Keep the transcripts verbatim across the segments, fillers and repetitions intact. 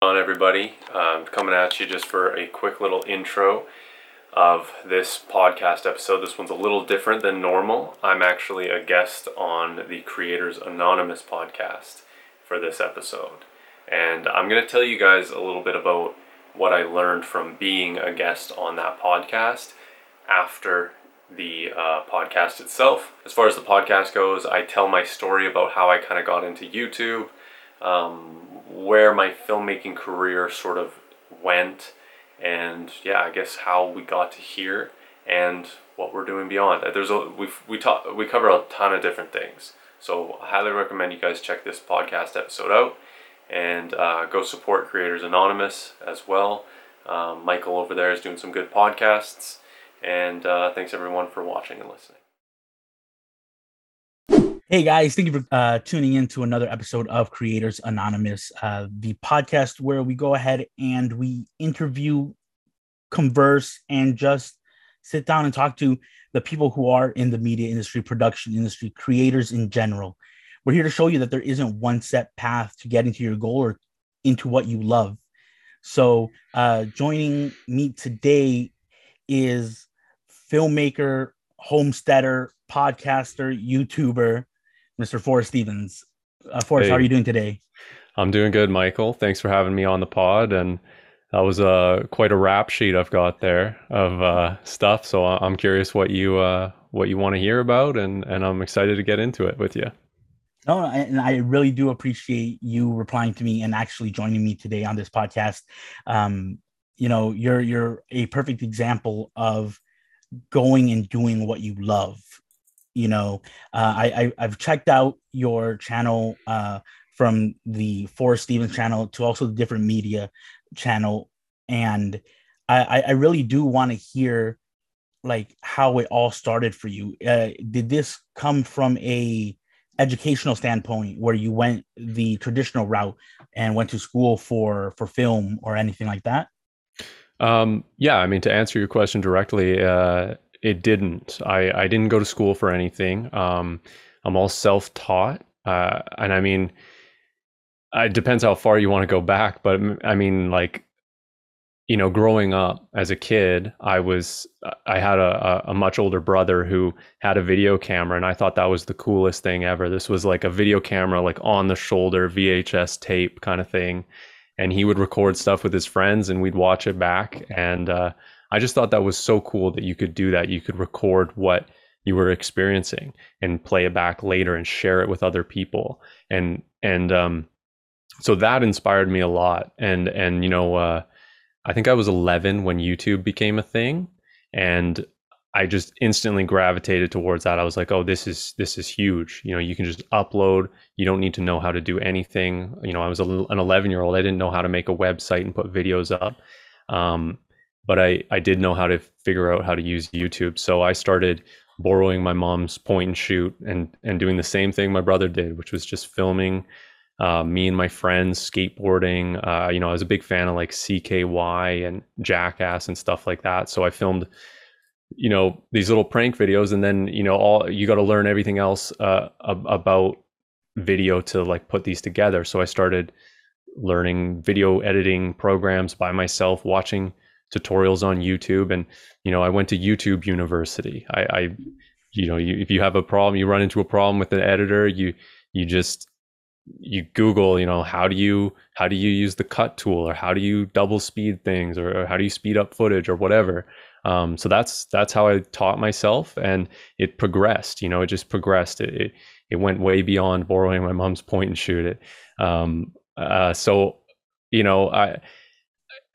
On everybody, um, coming at you just for a quick little intro of this podcast episode. This one's a little different than normal. I'm actually a guest on the Creators Anonymous podcast for this episode, and I'm going to tell you guys a little bit about what I learned from being a guest on that podcast after the uh, podcast itself. As far as the podcast goes, I tell my story about how I kind of got into YouTube, um, where my filmmaking career sort of went, and yeah, I guess how we got to here and what we're doing beyond. There's a we've, we talk we cover a ton of different things, so I highly recommend you guys check this podcast episode out and uh, go support Creators Anonymous as well. Um, Michael over there is doing some good podcasts, and uh, thanks everyone for watching and listening. Hey guys, thank you for uh, tuning in to another episode of Creators Anonymous, uh, the podcast where we go ahead and we interview, converse, and just sit down and talk to the people who are in the media industry, production industry, creators in general. We're here to show you that there isn't one set path to getting to your goal or into what you love. So uh, joining me today is filmmaker, homesteader, podcaster, YouTuber, Mister Forrest Stevens. Uh, Forrest, hey. How are you doing today? I'm doing good, Michael. Thanks for having me on the pod. And that was uh, quite a rap sheet I've got there of uh, stuff. So I'm curious what you uh, what you want to hear about, and, and I'm excited to get into it with you. No, and I really do appreciate you replying to me and actually joining me today on this podcast. Um, you know, you're you're a perfect example of going and doing what you love. You know, uh, I, I, I've checked out your channel uh, from the Forrest Stevens channel to also the Different Media channel. And I, I really do want to hear, like, how it all started for you. Uh, did this come from a educational standpoint where you went the traditional route and went to school for, for film or anything like that? Um, yeah, I mean, to answer your question directly, uh, It didn't. I, I didn't go to school for anything. Um, I'm all self-taught. Uh, and I mean, it depends how far you want to go back. But I mean, like, you know, growing up as a kid, I was I had a, a much older brother who had a video camera. And I thought that was the coolest thing ever. This was like a video camera, like on the shoulder, V H S tape kind of thing. And he would record stuff with his friends and we'd watch it back. And uh I just thought that was so cool that you could do that. You could record what you were experiencing and play it back later and share it with other people. And, and, um, so that inspired me a lot. And, and, you know, uh, I think I was eleven when YouTube became a thing, and I just instantly gravitated towards that. I was like, oh, this is, this is huge. You know, you can just upload, you don't need to know how to do anything. You know, I was a, an eleven year old. I didn't know how to make a website and put videos up. Um, But I, I did know how to figure out how to use YouTube. So I started borrowing my mom's point and shoot and, and doing the same thing my brother did, which was just filming uh, me and my friends skateboarding. Uh, you know, I was a big fan of like C K Y and Jackass and stuff like that. So I filmed, you know, these little prank videos, and then, you know, all you got to learn everything else uh, about video to like put these together. So I started learning video editing programs by myself, watching tutorials on YouTube. And, you know, I went to YouTube University. I, I you know, you, if you have a problem, you run into a problem with an editor, you, you just, you Google, you know, how do you, how do you use the cut tool, or how do you double speed things, or, or how do you speed up footage or whatever. Um, so that's, that's how I taught myself, and it progressed, you know, it just progressed. It, it, it went way beyond borrowing my mom's point and shoot it. Um, uh, so, you know, I,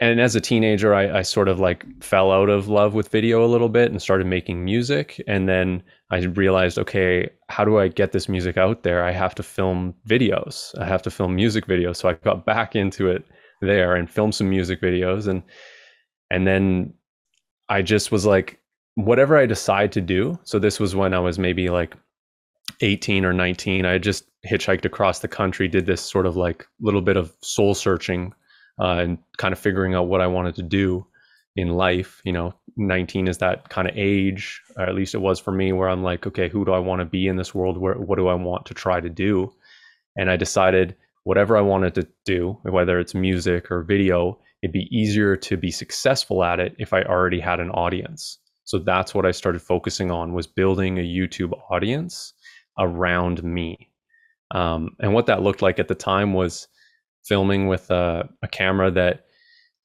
And as a teenager, I, I sort of like fell out of love with video a little bit and started making music. And then I realized, okay, how do I get this music out there? I have to film videos. I have to film music videos. So I got back into it there and filmed some music videos. And and then I just was like, whatever I decide to do. So this was when I was maybe like eighteen or nineteen. I just hitchhiked across the country, did this sort of like little bit of soul searching. Uh, and kind of figuring out what I wanted to do in life. You know, nineteen is that kind of age, or at least it was for me, where I'm like, okay, who do I want to be in this world? Where, what do I want to try to do? And I decided whatever I wanted to do, whether it's music or video, it'd be easier to be successful at it if I already had an audience. So that's what I started focusing on, was building a YouTube audience around me. Um, and what that looked like at the time was filming with a, a camera that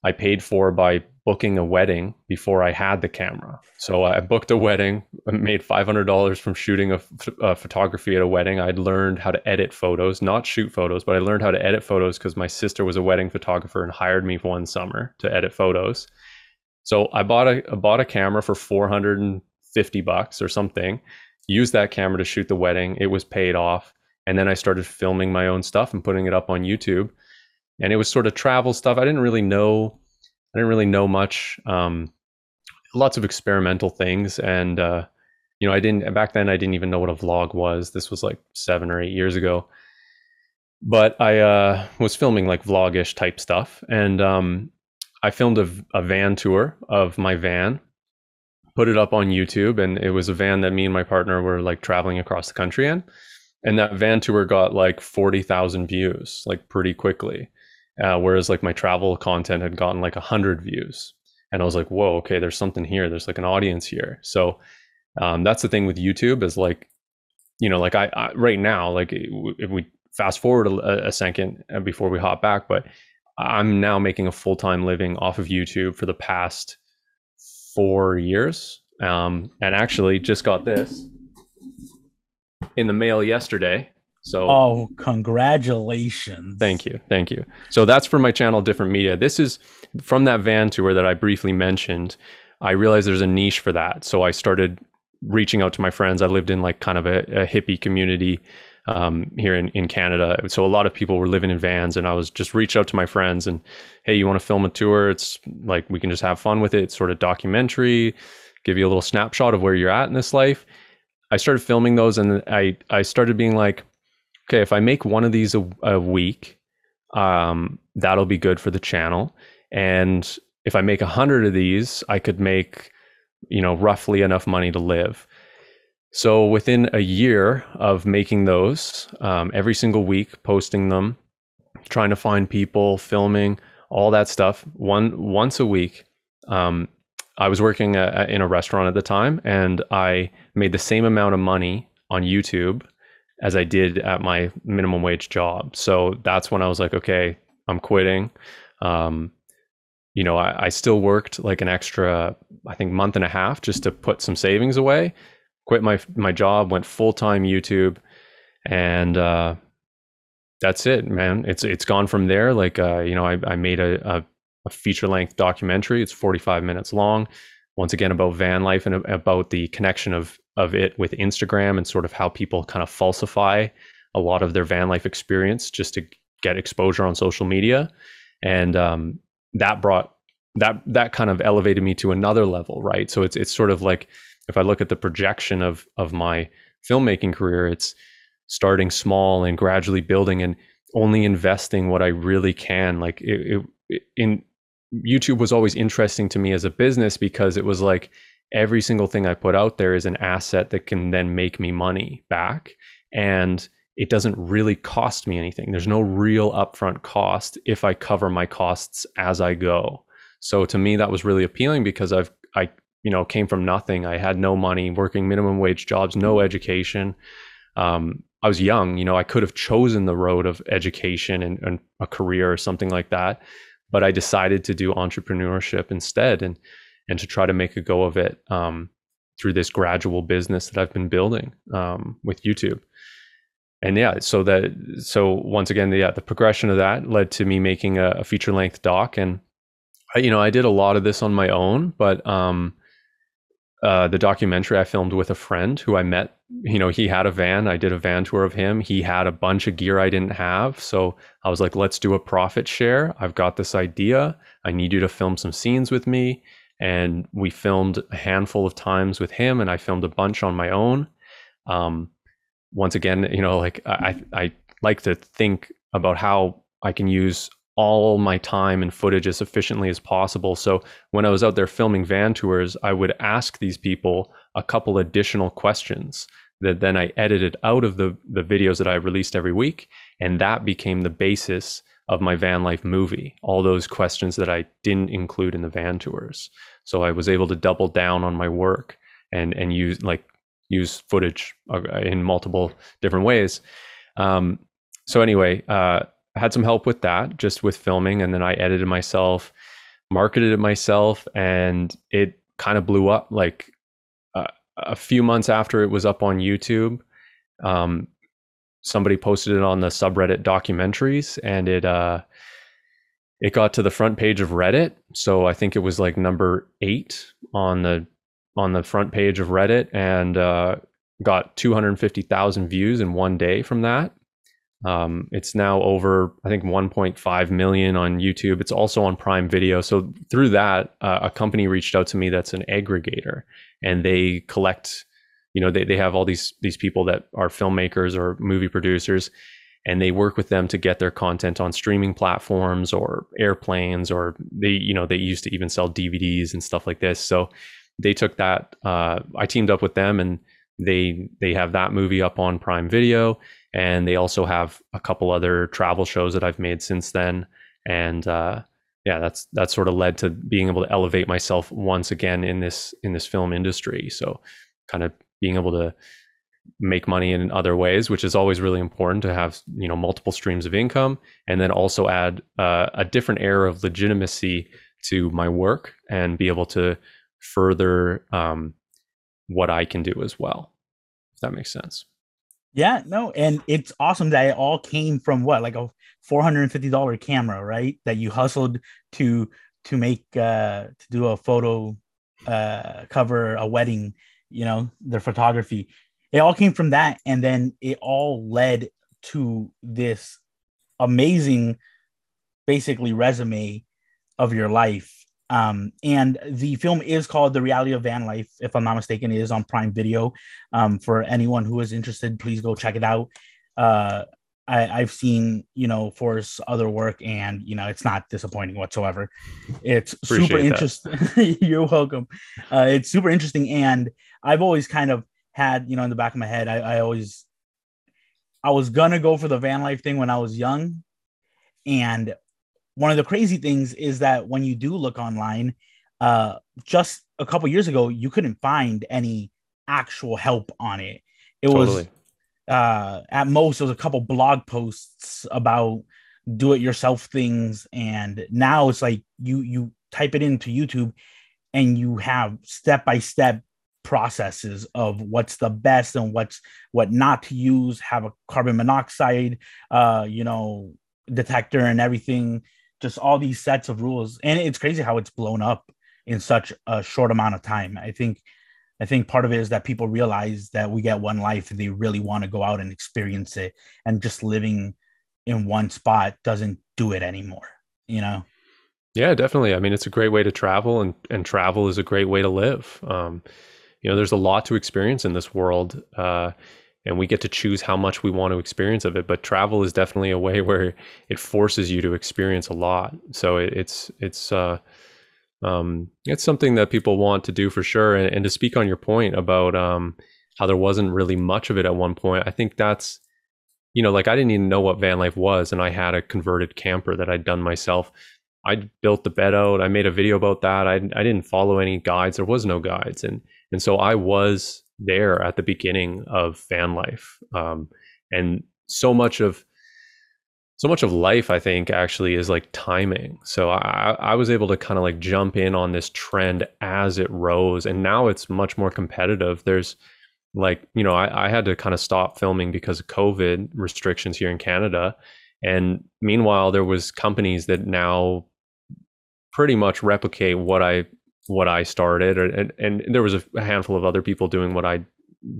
I paid for by booking a wedding before I had the camera. So I booked a wedding, made five hundred dollars from shooting a, a photography at a wedding. I'd learned how to edit photos, not shoot photos, but I learned how to edit photos because my sister was a wedding photographer and hired me one summer to edit photos. So I bought a I bought a camera for four hundred fifty bucks or something, used that camera to shoot the wedding. It was paid off. And then I started filming my own stuff and putting it up on YouTube. And it was sort of travel stuff. I didn't really know I didn't really know much, um, lots of experimental things. And, uh, you know, I didn't, back then I didn't even know what a vlog was. This was like seven or eight years ago, but I, uh, was filming like vlogish type stuff. And, um, I filmed a, a van tour of my van, put it up on YouTube, and it was a van that me and my partner were like traveling across the country in. And that van tour got like forty thousand views, like pretty quickly. Uh, whereas like my travel content had gotten like a hundred views, and I was like, whoa, okay, there's something here. There's like an audience here. So, um, that's the thing with YouTube is like, you know, like I, I right now, like if we fast forward a, a second before we hop back, but I'm now making a full-time living off of YouTube for the past four years. Um, and actually just got this in the mail yesterday. So, oh, congratulations. Thank you. Thank you. So that's for my channel, Different Media. This is from that van tour that I briefly mentioned. I realized there's a niche for that. So I started reaching out to my friends. I lived in like kind of a, a hippie community um, here in, in Canada. So a lot of people were living in vans, and I was just reached out to my friends and, hey, you want to film a tour? It's like, we can just have fun with it. It's sort of documentary, give you a little snapshot of where you're at in this life. I started filming those, and I, I started being like, okay, if I make one of these a, a week, um, that'll be good for the channel. And if I make a hundred of these, I could make, you know, roughly enough money to live. So within a year of making those, um, every single week, posting them, trying to find people, filming, all that stuff, one once a week, um, I was working a, a, in a restaurant at the time, and I made the same amount of money on YouTube as I did at my minimum wage job. So that's when I was like, okay, I'm quitting. Um, you know, I, I still worked like an extra, I think, month and a half just to put some savings away, quit my my job, went full-time YouTube, and uh, that's it, man. It's it's gone from there. Like, uh, you know, I, I made a, a, a feature-length documentary. It's forty-five minutes long. Once again, about van life and about the connection of of it with Instagram, and sort of how people kind of falsify a lot of their van life experience just to get exposure on social media. And um, that brought that that kind of elevated me to another level, right? So it's it's sort of like, if I look at the projection of of my filmmaking career, it's starting small and gradually building and only investing what I really can. Like it, it, in YouTube was always interesting to me as a business, because it was like, every single thing I put out there is an asset that can then make me money back. And it doesn't really cost me anything. There's no real upfront cost if I cover my costs as I go. So to me, that was really appealing, because I've, I, you know, came from nothing. I had no money, working minimum wage jobs, no education. Um, I was young, you know, I could have chosen the road of education and, and a career or something like that, but I decided to do entrepreneurship instead. And and to try to make a go of it um, through this gradual business that I've been building um, with YouTube. And yeah, so that, so once again, the, yeah, the progression of that led to me making a, a feature length doc. And I, you know, I did a lot of this on my own, but um, uh, the documentary I filmed with a friend who I met, you know, he had a van, I did a van tour of him. He had a bunch of gear I didn't have. So I was like, let's do a profit share. I've got this idea. I need you to film some scenes with me. And we filmed a handful of times with him, and I filmed a bunch on my own. Um, once again, you know, like I, I like to think about how I can use all my time and footage as efficiently as possible. So when I was out there filming van tours, I would ask these people a couple additional questions that then I edited out of the, the videos that I released every week. And that became the basis of my van life movie, all those questions that I didn't include in the van tours. So I was able to double down on my work and and use like use footage in multiple different ways. Um, so anyway, uh, I had some help with that, just with filming, and then I edited myself, marketed it myself, and it kind of blew up. Like uh, a few months after it was up on YouTube, um, somebody posted it on the subreddit documentaries, and it uh, it got to the front page of Reddit. So I think it was like number eight on the on the front page of Reddit, and uh, got two hundred fifty thousand views in one day from that. Um, it's now over, I think, one point five million on YouTube. It's also on Prime Video. So through that, uh, a company reached out to me that's an aggregator, and they collect, you know, they, they have all these, these people that are filmmakers or movie producers, and they work with them to get their content on streaming platforms or airplanes, or they, you know, they used to even sell D V Ds and stuff like this. So they took that, uh, I teamed up with them, and they, they have that movie up on Prime Video. And they also have a couple other travel shows that I've made since then. And uh, yeah, that's that sort of led to being able to elevate myself once again in this in this film industry. So kind of being able to make money in other ways, which is always really important to have, you know, multiple streams of income, and then also add uh, a different air of legitimacy to my work and be able to further um, what I can do as well, if that makes sense. Yeah, no, and it's awesome that it all came from what, like a four hundred fifty dollars camera, right? That you hustled to to make uh, to do a photo uh, cover, a wedding, you know, their photography. It all came from that, and then it all led to this amazing, basically, resume of your life. Um, and the film is called The Reality of Van Life, if I'm not mistaken. It is on Prime Video. Um, for anyone who is interested, please go check it out. Uh, I, I've seen, you know, Forrest's other work, and, you know, it's not disappointing whatsoever. It's Appreciate super interesting. You're welcome. Uh, it's super interesting. And I've always kind of had, you know, in the back of my head, I, I always, I was gonna go for the van life thing when I was young. And one of the crazy things is that when you do look online, uh, just a couple years ago, you couldn't find any actual help on it. It totally. was uh, at most, it was a couple blog posts about do-it-yourself things. And now it's like you you type it into YouTube and you have step-by-step processes of what's the best and what's what not to use, have a carbon monoxide, uh, you know, detector and everything. Just all these sets of rules. And it's crazy how it's blown up in such a short amount of time. I think, I think part of it is that people realize that we get one life and they really want to go out and experience it, and just living in one spot doesn't do it anymore, you know? Yeah, definitely. I mean, it's a great way to travel, and, and travel is a great way to live. Um, you know, there's a lot to experience in this world, uh, and we get to choose how much we want to experience of it. But travel is definitely a way where it forces you to experience a lot. So it, it's it's uh, um, it's something that people want to do for sure. And, and to speak on your point about um, how there wasn't really much of it at one point, I think that's, you know, like I didn't even know what van life was. And I had a converted camper that I'd done myself. I built the bed out. I made a video about that. I, I didn't follow any guides. There was no guides. And, and so I was there at the beginning of van life, um, and so much of so much of life, I think, actually is like timing. So I, I was able to kind of like jump in on this trend as it rose, and now it's much more competitive. There's like, you know, I, I had to kind of stop filming because of COVID restrictions here in Canada, and meanwhile, there was companies that now pretty much replicate what I. what I started, and, and there was a handful of other people doing what I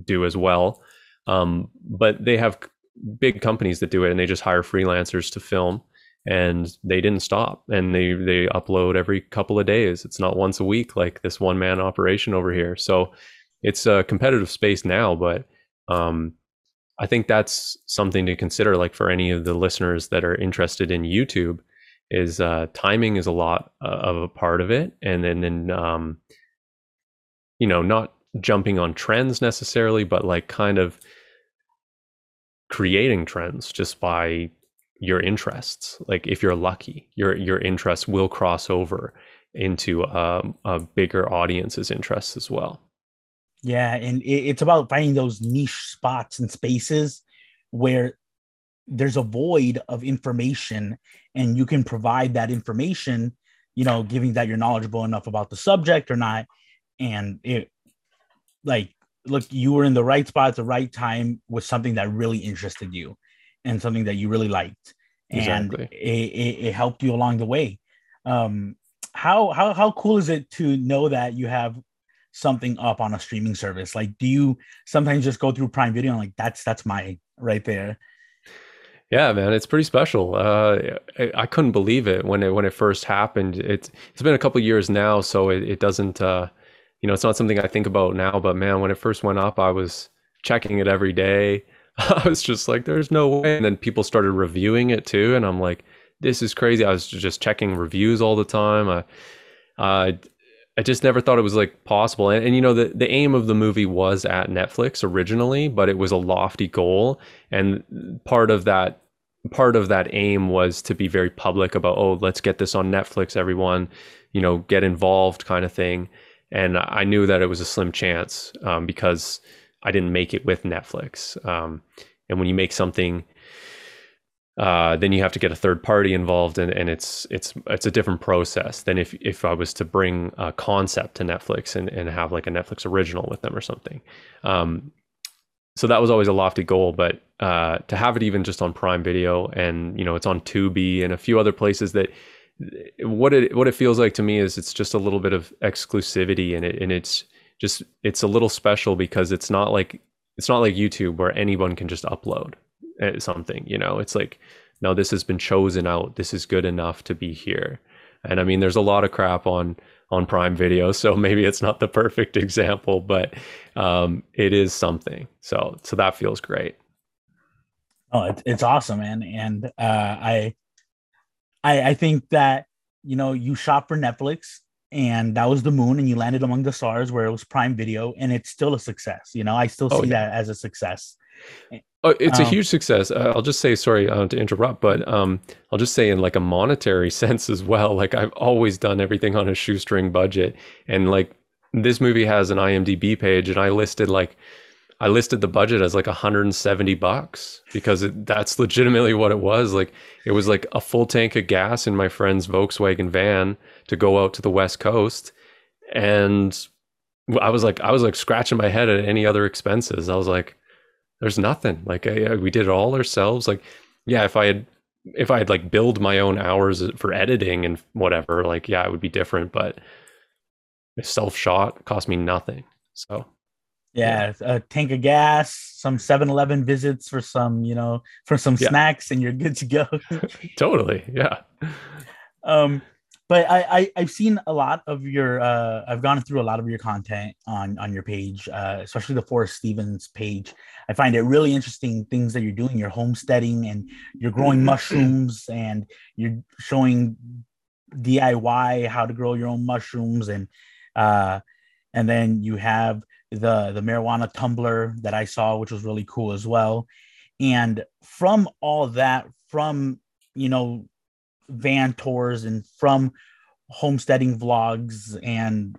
do as well. Um, but they have big companies that do it, and they just hire freelancers to film, and they didn't stop, and they, they upload every couple of days. It's not once a week, like this one man operation over here. So it's a competitive space now, but, um, I think that's something to consider, like for any of the listeners that are interested in YouTube, is uh timing is a lot uh, of a part of it, and then then um you know, not jumping on trends necessarily, but like kind of creating trends just by your interests. Like if you're lucky, your your interests will cross over into um, a bigger audience's interests as well. Yeah, and it's about finding those niche spots and spaces where there's a void of information, and you can provide that information, you know, giving that you're knowledgeable enough about the subject or not. And it, like, look, you were in the right spot at the right time with something that really interested you and something that you really liked. Exactly. And it, it, it helped you along the way. Um, how, how, how cool is it to know that you have something up on a streaming service? Like, do you sometimes just go through Prime Video and like, that's, that's my right there? Yeah, man, it's pretty special. Uh, I, I couldn't believe it when it, when it first happened. It's, it's been a couple of years now, so it, it doesn't, uh, you know, it's not something I think about now, but man, when it first went up, I was checking it every day. I was just like, there's no way. And then people started reviewing it too. And I'm like, this is crazy. I was just checking reviews all the time. I, uh, I just never thought it was like possible. And, and you know, the, the aim of the movie was at Netflix originally, but it was a lofty goal. And part of that, part of that aim was to be very public about, oh, let's get this on Netflix, everyone, you know, get involved kind of thing. And I knew that it was a slim chance um, because I didn't make it with Netflix. Um, and when you make something, uh, then you have to get a third party involved, and, and it's it's it's a different process than if if I was to bring a concept to Netflix and, and have like a Netflix original with them or something. Um, so that was always a lofty goal, but uh, to have it even just on Prime Video, and you know, it's on Tubi and a few other places that. What it what it feels like to me is it's just a little bit of exclusivity in it, and it's just it's a little special because it's not like it's not like YouTube where anyone can just upload something. You know, it's like, no, this has been chosen out. This is good enough to be here. And I mean, there's a lot of crap on on Prime Video, so maybe it's not the perfect example, but um, it is something. So so that feels great. Oh, it's awesome, man, and uh, I. I, I think that, you know, you shop for Netflix and that was the moon, and you landed among the stars where it was Prime Video, and it's still a success. You know, I still see oh, yeah. that as a success. Oh, it's um, a huge success. Uh, I'll just say, sorry uh, to interrupt, but um, I'll just say in like a monetary sense as well, like I've always done everything on a shoestring budget. And like this movie has an I M D B page, and I listed like, I listed the budget as like one hundred seventy bucks because it, that's legitimately what it was. Like it was like a full tank of gas in my friend's Volkswagen van to go out to the West Coast. And I was like, I was like scratching my head at any other expenses. I was like, there's nothing. Like I, I, we did it all ourselves. Like, yeah, if I had, if I had like billed my own hours for editing and whatever, like, yeah, it would be different, but a self-shot cost me nothing. So. Yeah, a tank of gas, some seven eleven visits for some, you know, for some yeah. snacks, and you're good to go. Totally, yeah. Um, but I, I I've seen a lot of your uh, I've gone through a lot of your content on on your page, uh, especially the Forrest Stevens page. I find it really interesting things that you're doing. You're homesteading and you're growing mushrooms, and you're showing D I Y how to grow your own mushrooms, and uh, and then you have. the the marijuana tumbler that I saw, which was really cool as well. And from all that, from, you know, van tours and from homesteading vlogs and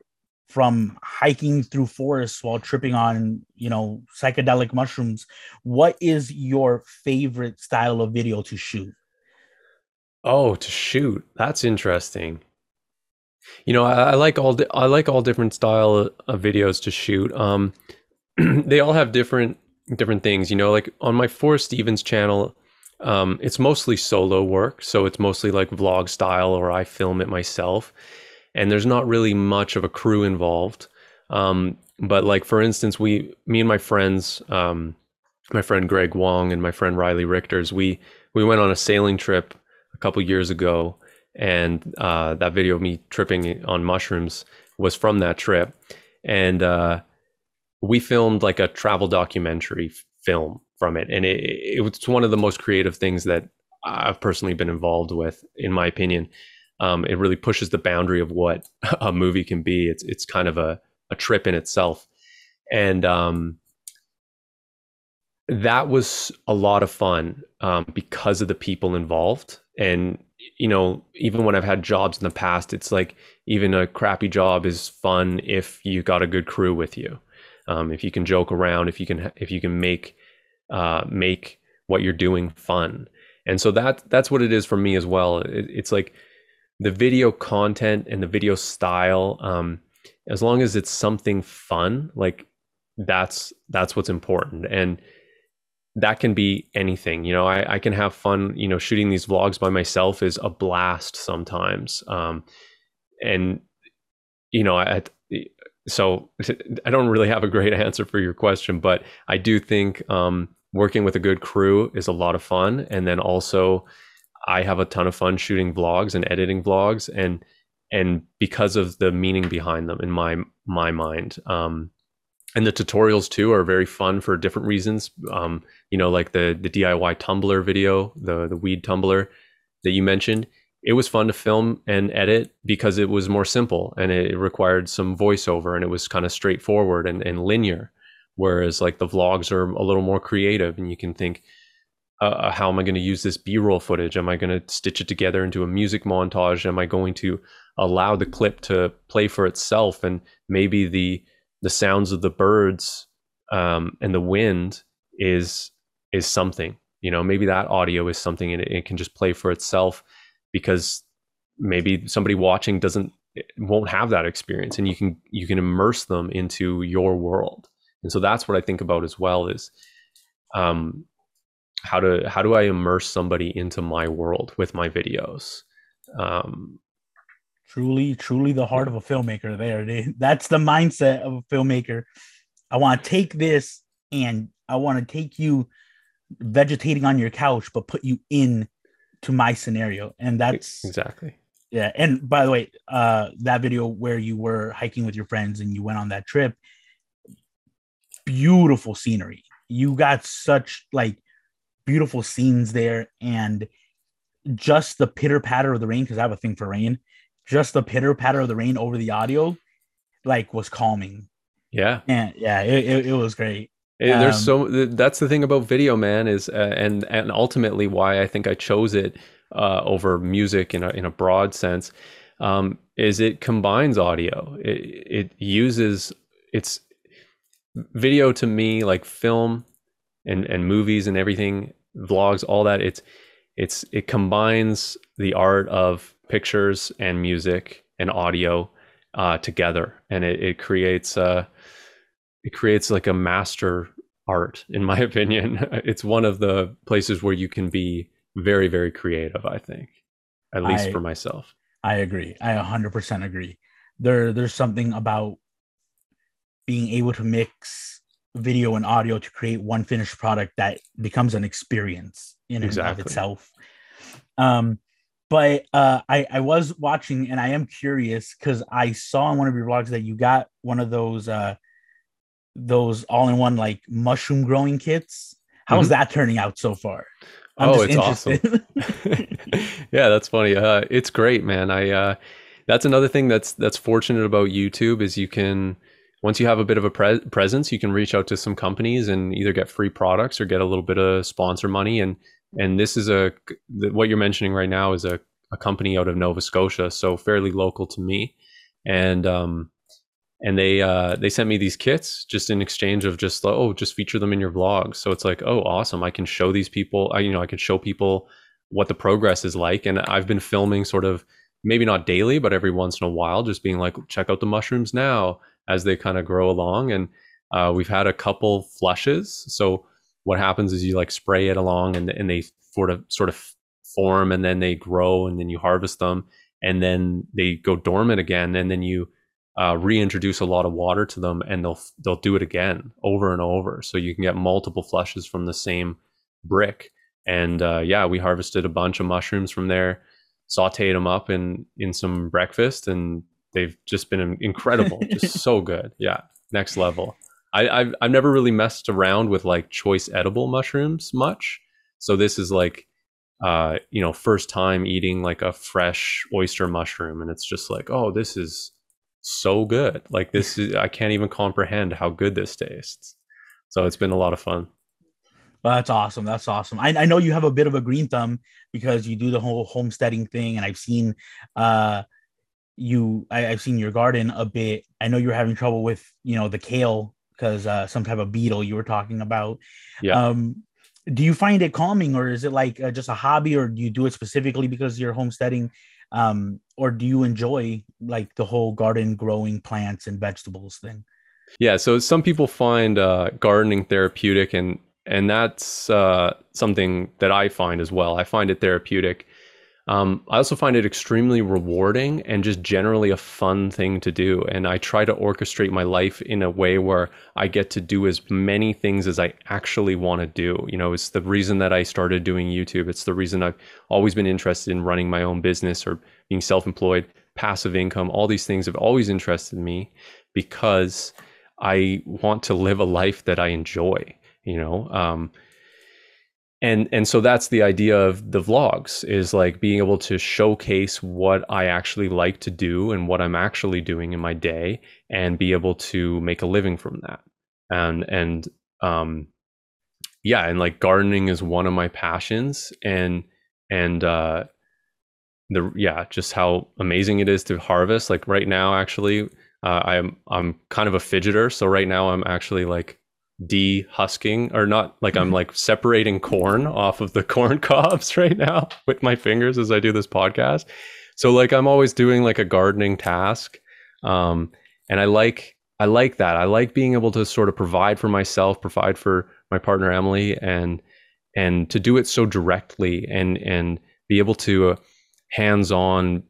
from hiking through forests while tripping on, you know, psychedelic mushrooms, what is your favorite style of video to shoot? Oh, to shoot. That's interesting. You know, I, I like all di- I like all different style of videos to shoot. Um, they all have different different things. You know, like on my Forrest Stevens channel, um, it's mostly solo work, so it's mostly like vlog style, or I film it myself, and there's not really much of a crew involved. Um, but like for instance, we, me and my friends, um, my friend Greg Wong and my friend Riley Richters, we we went on a sailing trip a couple years ago. And uh, that video of me tripping on mushrooms was from that trip. And uh, we filmed like a travel documentary f- film from it. And it, it was one of the most creative things that I've personally been involved with, in my opinion. Um, it really pushes the boundary of what a movie can be. It's it's kind of a, a trip in itself. And um, that was a lot of fun um, because of the people involved. And, you know, even when I've had jobs in the past, it's like even a crappy job is fun if you've got a good crew with you. Um, if you can joke around, if you can, if you can make, uh, make what you're doing fun. And so that, that's what it is for me as well. It, it's like the video content and the video style, um, as long as it's something fun, like that's, that's what's important. And that can be anything, you know, I, I can have fun, you know, shooting these vlogs by myself is a blast sometimes. Um, and you know, I, so I don't really have a great answer for your question, but I do think, um, working with a good crew is a lot of fun. And then also I have a ton of fun shooting vlogs and editing vlogs and, and because of the meaning behind them in my, my mind, um, and the tutorials too are very fun for different reasons. Um, you know, like the the D I Y tumbler video, the the weed tumbler that you mentioned, it was fun to film and edit because it was more simple and it required some voiceover and it was kind of straightforward and, and linear. Whereas like the vlogs are a little more creative and you can think, uh, how am I going to use this B-roll footage? Am I going to stitch it together into a music montage? Am I going to allow the clip to play for itself? And maybe the the sounds of the birds um, and the wind is is something, you know, maybe that audio is something and it, it can just play for itself because maybe somebody watching doesn't won't have that experience and you can you can immerse them into your world. And so that's what I think about as well is um, how to how do I immerse somebody into my world with my videos? Um Truly, truly the heart of a filmmaker there. They, that's the mindset of a filmmaker. I want to take this and I want to take you vegetating on your couch, but put you in to my scenario. And that's exactly. Yeah. And by the way, uh, that video where you were hiking with your friends and you went on that trip, beautiful scenery. You got such like beautiful scenes there and just the pitter patter of the rain. Cause I have a thing for rain. Just the pitter patter of the rain over the audio, like, was calming. Yeah, and yeah, it, it, it was great. It, um, there's so that's the thing about video, man, is uh, and and ultimately why I think I chose it uh, over music in a in a broad sense, um, is it combines audio. It, it uses it's video to me like film, and and movies and everything, vlogs, all that. It's it's it combines the art of pictures and music and audio uh, together, and it, it creates uh, it creates like a master art, in my opinion. It's one of the places where you can be very, very creative. I think, at least I, for myself. I agree. I one hundred percent agree. There, there's something about being able to mix video and audio to create one finished product that becomes an experience in exactly. and of itself. Um. But uh, I, I was watching, and I am curious because I saw in one of your vlogs that you got one of those uh, those all-in-one like mushroom growing kits. How's mm-hmm. that turning out so far? I'm oh, just it's interested. Awesome! Yeah, that's funny. Uh, it's great, man. I uh, that's another thing that's that's fortunate about YouTube is you can once you have a bit of a pre- presence, you can reach out to some companies and either get free products or get a little bit of sponsor money. And And this is a, what you're mentioning right now is a, a company out of Nova Scotia, so fairly local to me. And, um, and they, uh, they sent me these kits just in exchange of just, oh, just feature them in your vlog. So it's like, oh, awesome. I can show these people, I, you know, I can show people what the progress is like. And I've been filming sort of, maybe not daily, but every once in a while, just being like, check out the mushrooms now as they kind of grow along. And, uh, we've had a couple flushes. So what happens is you like spray it along and, and they sort of sort of form and then they grow and then you harvest them and then they go dormant again and then you uh, reintroduce a lot of water to them and they'll they'll do it again over and over. So you can get multiple flushes from the same brick. And uh, yeah, we harvested a bunch of mushrooms from there, sauteed them up in in some breakfast, and they've just been incredible, just so good. Yeah, next level. I, I've I've never really messed around with like choice edible mushrooms much, so this is like, uh, you know, first time eating like a fresh oyster mushroom, and it's just like, oh, this is so good. Like this is I can't even comprehend how good this tastes. So it's been a lot of fun. Well, that's awesome. That's awesome. I, I know you have a bit of a green thumb because you do the whole homesteading thing, and I've seen uh, you. I, I've seen your garden a bit. I know you're having trouble with, you know, the kale because uh, some type of beetle you were talking about. Yeah. Um, do you find it calming, or is it like uh, just a hobby, or do you do it specifically because you're homesteading, um, or do you enjoy like the whole garden growing plants and vegetables thing? Yeah. So some people find uh, gardening therapeutic, and And that's uh, something that I find as well. I find it therapeutic. Um, I also find it extremely rewarding and just generally a fun thing to do. And I try to orchestrate my life in a way where I get to do as many things as I actually want to do. You know, it's the reason that I started doing YouTube. It's the reason I've always been interested in running my own business or being self-employed, passive income. All these things have always interested me because I want to live a life that I enjoy. You know, um, and and so that's the idea of the vlogs, is like being able to showcase what I actually like to do and what I'm actually doing in my day, and be able to make a living from that. And and um, yeah, and like gardening is one of my passions, and and uh, the yeah, just how amazing it is to harvest. Like right now, actually, uh, I'm I'm kind of a fidgeter, so right now I'm actually like de-husking, or not, like I'm like separating corn off of the corn cobs right now with my fingers as I do this podcast. So like I'm always doing like a gardening task, um and I like I like that. I like being able to sort of provide for myself, provide for my partner Emily, and and to do it so directly, and and be able to uh, hands-on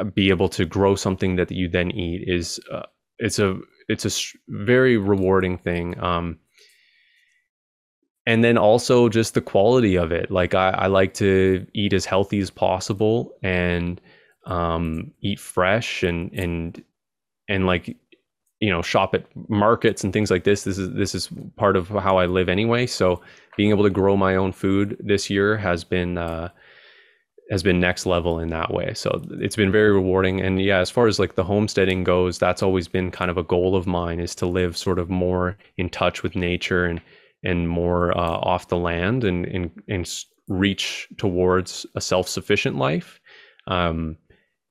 uh, be able to grow something that you then eat is uh, it's a It's a very rewarding thing. Um, and then also just the quality of it. Like I, I like to eat as healthy as possible, and um, eat fresh, and, and, and like, you know, shop at markets and things like this. This is, this is part of how I live anyway. So being able to grow my own food this year has been, uh, has been next level in that way. So it's been very rewarding. And yeah, as far as like the homesteading goes, that's always been kind of a goal of mine, is to live sort of more in touch with nature, and, and more uh, off the land, and, and, and reach towards a self-sufficient life. Um,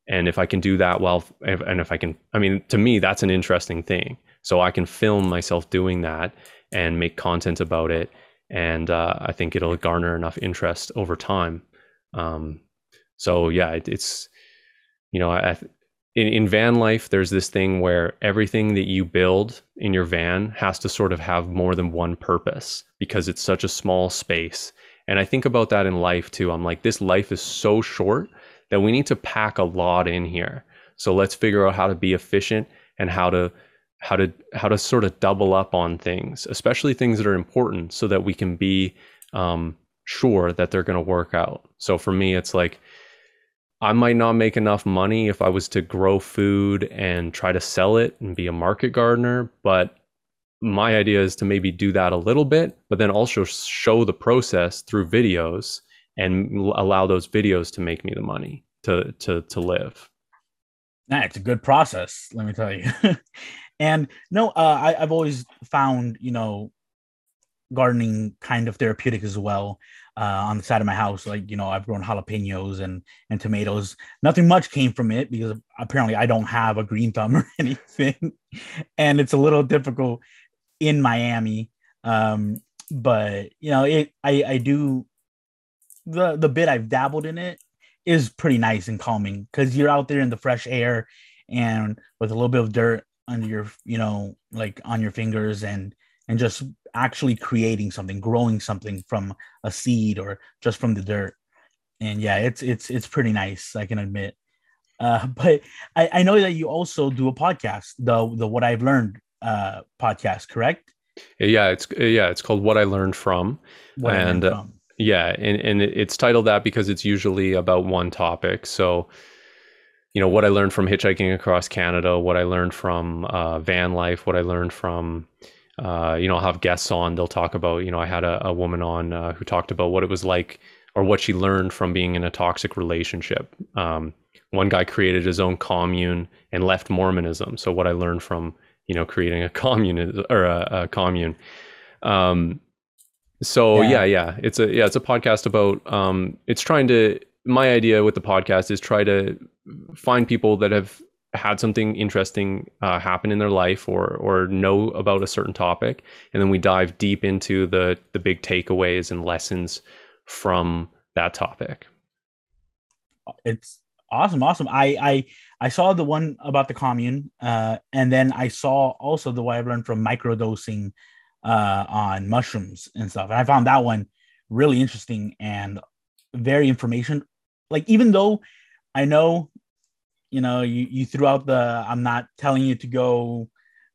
and if I can do that well, if, and if I can, I mean, to me, that's an interesting thing. So I can film myself doing that and make content about it. And uh, I think it'll garner enough interest over time. Um, so yeah, it, it's, you know, I, in, in van life, there's this thing where everything that you build in your van has to sort of have more than one purpose, because it's such a small space. And I think about that in life too. I'm like, this life is so short that we need to pack a lot in here. So let's figure out how to be efficient, and how to, how to, how to sort of double up on things, especially things that are important, so that we can be, um, sure that they're going to work out. So for me, it's like, I might not make enough money if I was to grow food and try to sell it and be a market gardener, but my idea is to maybe do that a little bit, but then also show the process through videos, and allow those videos to make me the money to to to live. Nah, it's a good process, let me tell you. And no, uh, I, I've always found, you know, gardening kind of therapeutic as well. Uh, on the side of my house, like, you know, I've grown jalapenos and and tomatoes. Nothing much came from it because apparently I don't have a green thumb or anything, and it's a little difficult in Miami. Um, but you know, it I I do the the bit I've dabbled in it is pretty nice and calming, because you're out there in the fresh air and with a little bit of dirt under your, you know, like on your fingers, and and just actually creating something, growing something from a seed or just from the dirt. And yeah, it's, it's, it's pretty nice, I can admit. Uh, but I, I know that you also do a podcast, the, the, What I've Learned uh, podcast, correct? Yeah. It's, yeah, it's called What I Learned From. What and I learned from. Yeah. And, and it's titled that because it's usually about one topic. So, you know, what I learned from hitchhiking across Canada, what I learned from uh, van life, what I learned from, Uh, you know, I'll have guests on, they'll talk about, you know, I had a, a woman on uh, who talked about what it was like, or what she learned from being in a toxic relationship. Um, one guy created his own commune and left Mormonism. So what I learned from, you know, creating a commune, or a, a commune. Um, So yeah. yeah, yeah, it's a, yeah, it's a podcast about, um, it's trying to, my idea with the podcast is try to find people that have had something interesting uh, happen in their life or, or know about a certain topic. And then we dive deep into the, the big takeaways and lessons from that topic. It's awesome. Awesome. I, I, I saw the one about the commune. Uh, and then I saw also the, what I've learned from microdosing uh on mushrooms and stuff, and I found that one really interesting and very information, like, even though I know, you know, you, you threw out the I'm not telling you to go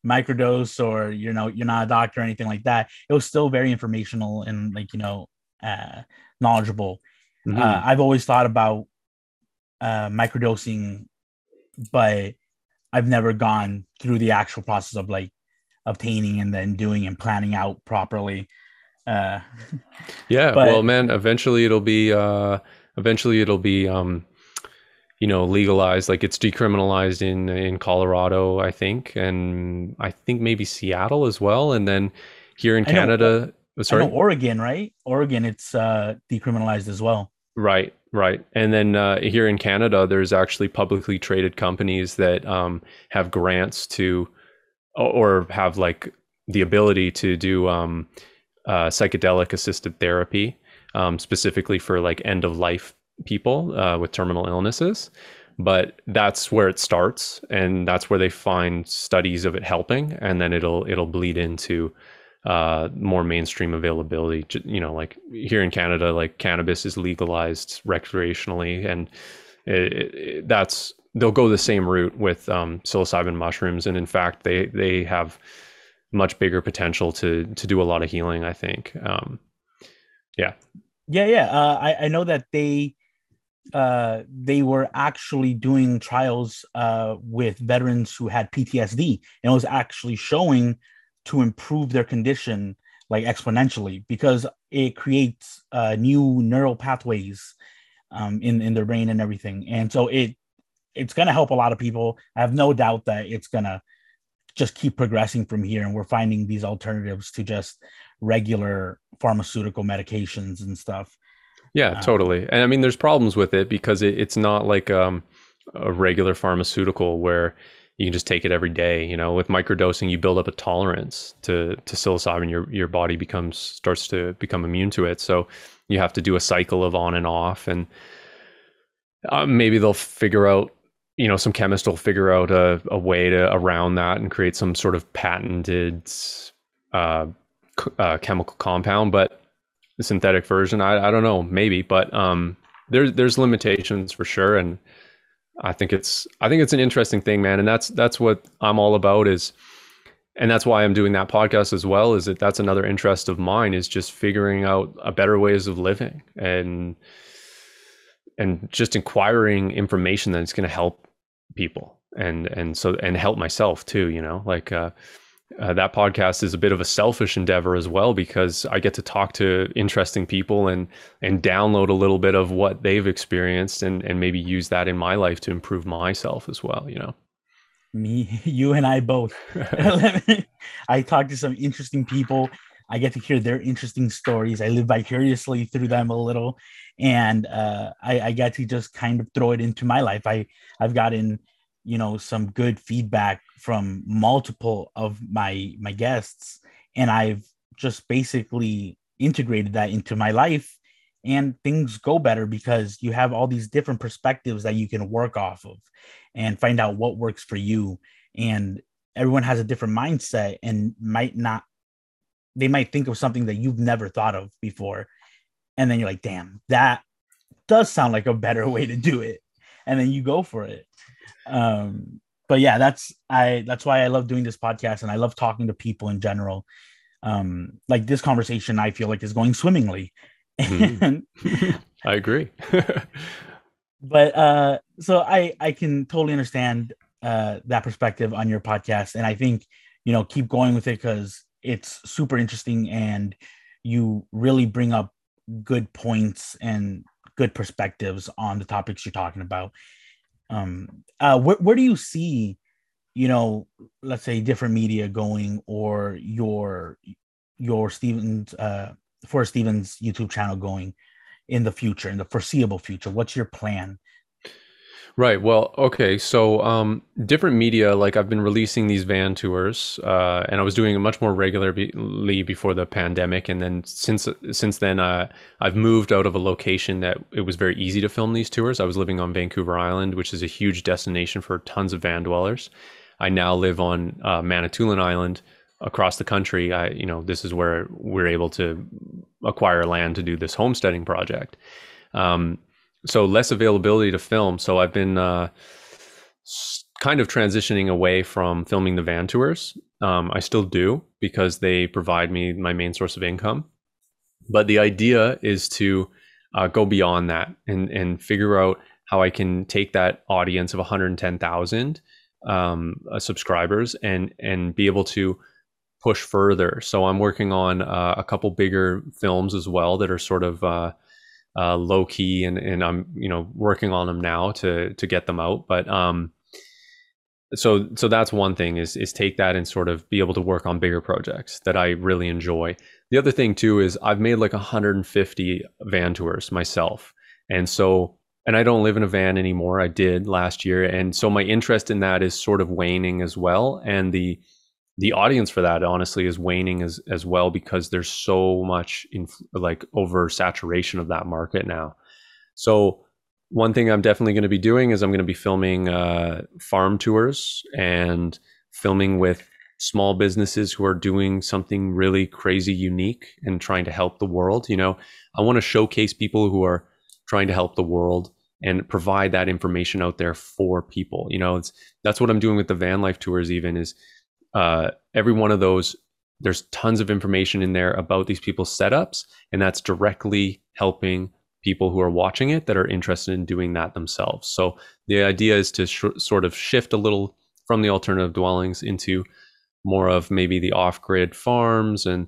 microdose, or, you know, you're not a doctor or anything like that, it was still very informational and, like, you know, uh knowledgeable. Mm-hmm. uh, I've always thought about uh microdosing, but I've never gone through the actual process of, like, obtaining and then doing and planning out properly. Uh, yeah. But, well, man, eventually it'll be, uh, eventually it'll be, um, you know, legalized. Like, it's decriminalized in, in Colorado, I think. And I think maybe Seattle as well. And then here in I Canada, know, sorry, I know Oregon, right? Oregon, it's uh, decriminalized as well. Right. Right. And then uh, here in Canada, there's actually publicly traded companies that um, have grants to, or have, like, the ability to do um, uh, psychedelic assisted therapy, um, specifically for, like, end of life people uh, with terminal illnesses. But that's where it starts, and that's where they find studies of it helping, and then it'll it'll bleed into uh, more mainstream availability. You know, like, here in Canada, like, cannabis is legalized recreationally, and it, it, that's. They'll go the same route with um, psilocybin mushrooms. And in fact, they they have much bigger potential to to do a lot of healing, I think. Um, yeah. Yeah, yeah. Uh, I, I know that they uh, they were actually doing trials uh, with veterans who had P T S D. And it was actually showing to improve their condition, like, exponentially, because it creates uh, new neural pathways um, in, in their brain and everything. And so it, it's going to help a lot of people. I have no doubt that it's going to just keep progressing from here. And we're finding these alternatives to just regular pharmaceutical medications and stuff. Yeah, um, totally. And I mean, there's problems with it because it, it's not like um, a regular pharmaceutical where you can just take it every day. You know, with microdosing, you build up a tolerance to, to psilocybin. Your, your body becomes, starts to become immune to it. So you have to do a cycle of on and off, and uh, maybe they'll figure out, you know, some chemist will figure out a, a way to around that and create some sort of patented uh, c- uh, chemical compound, but the synthetic version, I, I don't know, maybe, but um, there's, there's limitations for sure. And I think it's, I think it's an interesting thing, man. And that's, that's what I'm all about is, and that's why I'm doing that podcast as well, is that that's another interest of mine, is just figuring out a better ways of living and, and just inquiring information that's going to help people and and so and help myself too, you know, like uh, uh that podcast is a bit of a selfish endeavor as well, because I get to talk to interesting people and and download a little bit of what they've experienced and and maybe use that in my life to improve myself as well, you know. Me, you and I both. I talk to some interesting people, I get to hear their interesting stories, I live vicariously through them a little, and uh, I, I get to just kind of throw it into my life. I, I've gotten, you know, some good feedback from multiple of my my guests, and I've just basically integrated that into my life, and things go better because you have all these different perspectives that you can work off of and find out what works for you. And everyone has a different mindset and might not, they might think of something that you've never thought of before. And then you're like, damn, that does sound like a better way to do it. And then you go for it. Um, but yeah, that's, I, that's why I love doing this podcast, and I love talking to people in general. Um, like this conversation, I feel like is going swimmingly. Mm-hmm. I agree. But, uh, so I, I can totally understand, uh, that perspective on your podcast. And I think, you know, keep going with it, 'cause it's super interesting, and you really bring up good points and good perspectives on the topics you're talking about. Um, uh, where, where do you see, you know, let's say Different Media going, or your, your Stevens, uh, Forrest Stevens YouTube channel going in the future, in the foreseeable future? What's your plan? Right. Well, okay. So um, different media, like I've been releasing these van tours uh, and I was doing it much more regularly before the pandemic. And then since since then, uh, I've moved out of a location that it was very easy to film these tours. I was living on Vancouver Island, which is a huge destination for tons of van dwellers. I now live on uh, Manitoulin Island across the country. I, you know, this is where we're able to acquire land to do this homesteading project. Um So less availability to film. So I've been uh, kind of transitioning away from filming the van tours. Um, I still do because they provide me my main source of income. But the idea is to uh, go beyond that and and figure out how I can take that audience of one hundred ten thousand um, uh, subscribers and and be able to push further. So I'm working on uh, a couple bigger films as well that are sort of... Uh, Uh, low key, and and I'm you know working on them now to to get them out. But um, so so that's one thing is is take that and sort of be able to work on bigger projects that I really enjoy. The other thing too is I've made like one hundred fifty van tours myself, and so and I don't live in a van anymore. I did last year, and so my interest in that is sort of waning as well, and the the audience for that honestly is waning as as well because there's so much in like oversaturation of that market now. So one thing I'm definitely going to be doing is I'm going to be filming uh, farm tours and filming with small businesses who are doing something really crazy, unique, and trying to help the world. You know, I want to showcase people who are trying to help the world and provide that information out there for people. You know, it's that's what I'm doing with the van life tours. Even is Uh, every one of those, there's tons of information in there about these people's setups, and that's directly helping people who are watching it that are interested in doing that themselves. So the idea is to sh- sort of shift a little from the alternative dwellings into more of maybe the off-grid farms and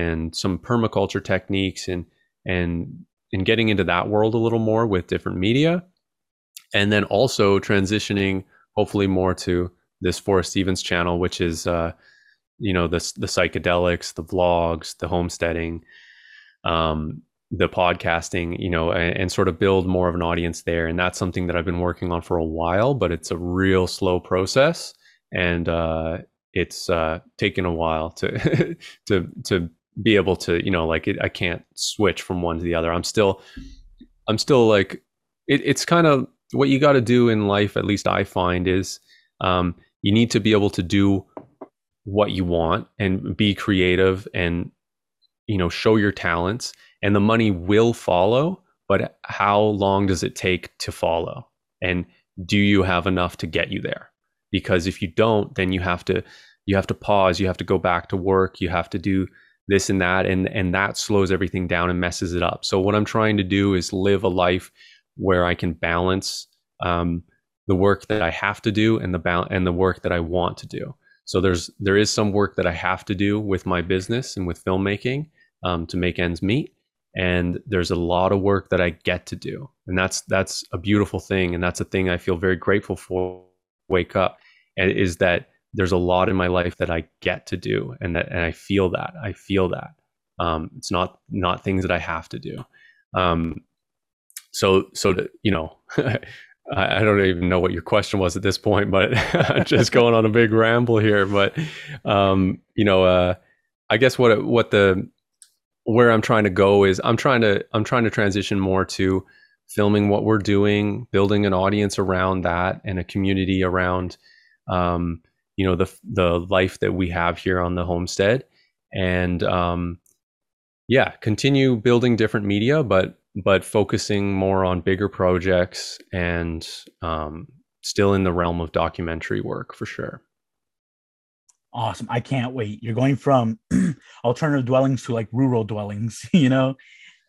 and some permaculture techniques and and and getting into that world a little more with different media, and then also transitioning hopefully more to this Forrest Stevens channel, which is, uh, you know, the the psychedelics, the vlogs, the homesteading, um, the podcasting, you know, and, and sort of build more of an audience there. And that's something that I've been working on for a while, but it's a real slow process, and uh, it's uh, taken a while to to to be able to, you know, like it, I can't switch from one to the other. I'm still, I'm still like, it, it's kind of what you got to do in life. At least I find is. Um, You need to be able to do what you want and be creative and, you know, show your talents, and the money will follow. But how long does it take to follow? And do you have enough to get you there? Because if you don't, then you have to you have to pause. You have to go back to work. You have to do this and that. And, and that slows everything down and messes it up. So what I'm trying to do is live a life where I can balance um, the work that I have to do and the ba- and the work that I want to do. So there's there is some work that I have to do with my business and with filmmaking um, to make ends meet, and there's a lot of work that I get to do, and that's that's a beautiful thing, and that's a thing I feel very grateful for. Wake up, and is that there's a lot in my life that I get to do, and that and I feel that I feel that um, it's not not things that I have to do. Um, so so that, you know. I don't even know what your question was at this point, but I'm just going on a big ramble here. But, um, you know, uh, I guess what, what the, where I'm trying to go is I'm trying to, I'm trying to transition more to filming what we're doing, building an audience around that and a community around, um, you know, the, the life that we have here on the homestead, and, um, yeah, continue building different media, but but focusing more on bigger projects and um, still in the realm of documentary work for sure. Awesome. I can't wait. You're going from alternative dwellings to like rural dwellings, you know,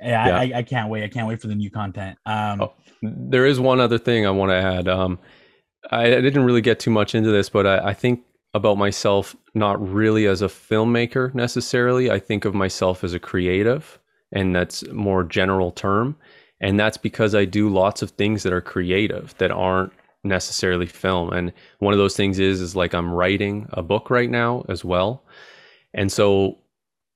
and I, yeah. I, I can't wait. I can't wait for the new content. Um, oh, there is one other thing I want to add. Um, I, I didn't really get too much into this, but I, I think about myself, not really as a filmmaker necessarily. I think of myself as a creative. And that's more general term. And that's because I do lots of things that are creative that aren't necessarily film. And one of those things is, is like I'm writing a book right now as well. And so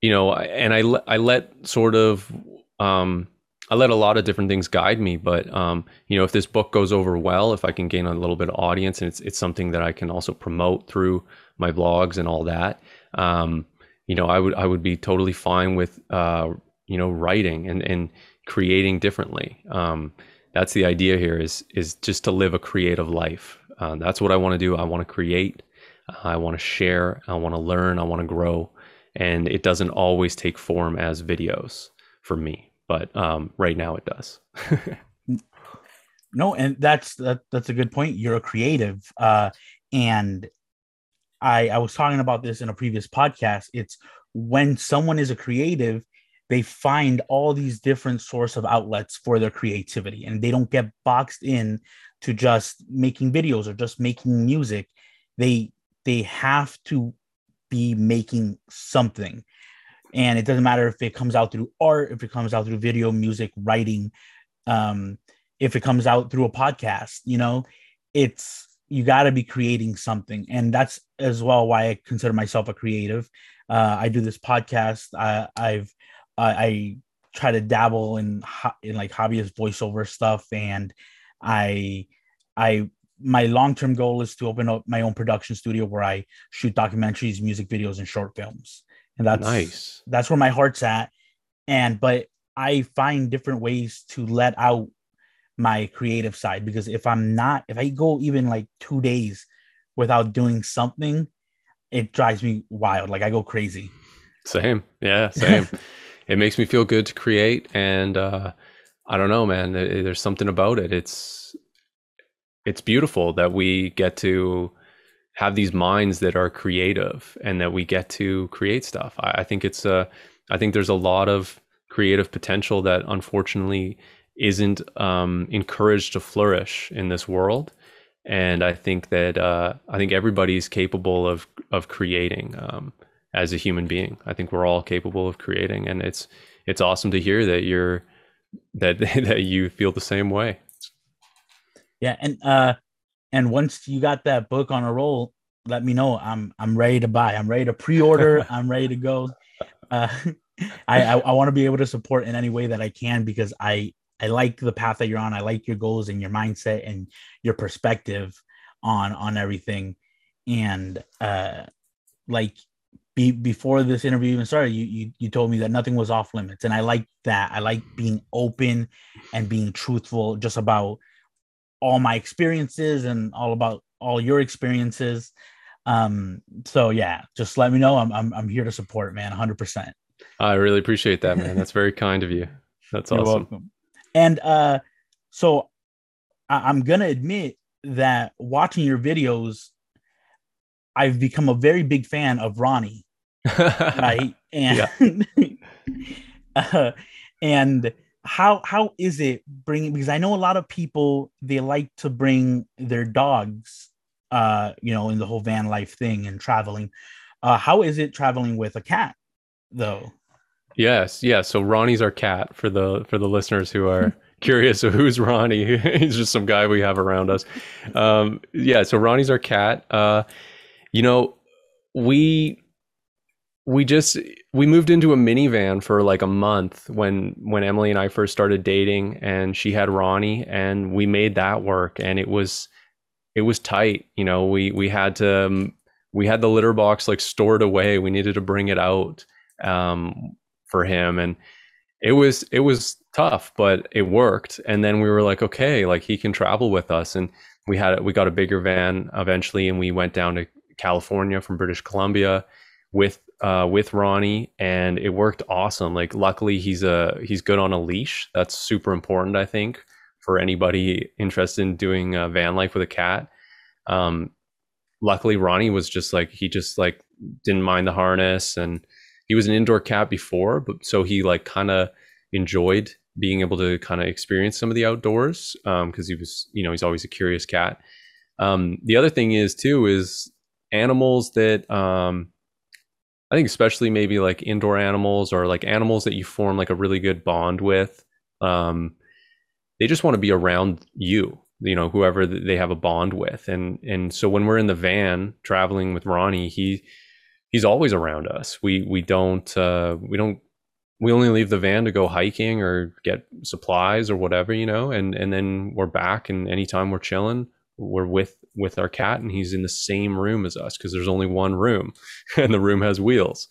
you know, and I, I let sort of, um, I let a lot of different things guide me, but, um, you know, if this book goes over well, if I can gain a little bit of audience, and it's, it's something that I can also promote through my blogs and all that, um, you know, I would, I would be totally fine with, uh, you know, writing and, and creating differently. Um, that's the idea here, is, is just to live a creative life. Uh, that's what I want to do. I want to create, I want to share, I want to learn, I want to grow. And it doesn't always take form as videos for me. But um, right now it does. No, and that's that, that's a good point. You're a creative, uh, and I I was talking about this in a previous podcast. It's when someone is a creative, they find all these different source of outlets for their creativity, and they don't get boxed in to just making videos or just making music. They they have to be making something. And it doesn't matter if it comes out through art, if it comes out through video, music, writing, um, if it comes out through a podcast, you know, it's, you got to be creating something. And that's as well why I consider myself a creative. Uh, I do this podcast. I, I've, uh, I try to dabble in, ho- in like hobbyist voiceover stuff. And I, I, my long-term goal is to open up my own production studio where I shoot documentaries, music videos, and short films. And that's nice. That's where my heart's at. And but I find different ways to let out my creative side, because if I'm not, if I go even like two days without doing something, it drives me wild. Like I go crazy. Same. Yeah, same. It makes me feel good to create. And uh, I don't know, man, there's something about it. It's it's beautiful that we get to have these minds that are creative and that we get to create stuff. I, I think it's a, I think there's a lot of creative potential that unfortunately isn't um, encouraged to flourish in this world. And I think that, uh, I think everybody's capable of, of creating um, as a human being. I think we're all capable of creating, and it's, it's awesome to hear that you're, that, that you feel the same way. Yeah. And, uh, And once you got that book on a roll, let me know. I'm I'm ready to buy. I'm ready to pre-order. I'm ready to go. Uh, I I, I want to be able to support in any way that I can, because I I like the path that you're on. I like your goals and your mindset and your perspective on on everything. And uh, like be, before this interview even started, you you you told me that nothing was off limits, and I like that. I like being open and being truthful just about all my experiences and all about all your experiences. Um, so yeah, just let me know. I'm, I'm, I'm here to support, man. one hundred percent. I really appreciate that, man. That's very kind of you. That's You're awesome. Welcome. And, uh, so I- I'm going to admit that watching your videos, I've become a very big fan of Ronnie. Right. And, uh, and, How how is it bringing, because I know a lot of people, they like to bring their dogs, uh, you know, in the whole van life thing and traveling. Uh, how is it traveling with a cat, though? Yes, yeah. So Ronnie's our cat, for the for the listeners who are curious of who's Ronnie. He's just some guy we have around us. Um, yeah. So Ronnie's our cat. Uh, you know, we. We just, we moved into a minivan for like a month when, when Emily and I first started dating, and she had Ronnie, and we made that work, and it was, it was tight. You know, we, we had to, um, we had the litter box like stored away. We needed to bring it out, um, for him. And it was, it was tough, but it worked. And then we were like, okay, like he can travel with us. And we had, we got a bigger van eventually, and we went down to California from British Columbia with, Uh, with Ronnie, and it worked awesome. Like, luckily, he's a he's good on a leash. That's super important, I think, for anybody interested in doing uh, van life with a cat. Um, luckily, Ronnie was just like he just like didn't mind the harness, and he was an indoor cat before, but so he like kind of enjoyed being able to kind of experience some of the outdoors, um, because he was, you know, he's always a curious cat. Um, the other thing is too is animals that. Um, I think especially maybe like indoor animals, or like animals that you form like a really good bond with. Um, they just want to be around you, you know, whoever they have a bond with. And, and so when we're in the van traveling with Ronnie, he, he's always around us. We we don't uh, we don't we only leave the van to go hiking or get supplies or whatever, you know, and and then we're back, and anytime we're chilling, we're with with our cat, and he's in the same room as us because there's only one room and the room has wheels.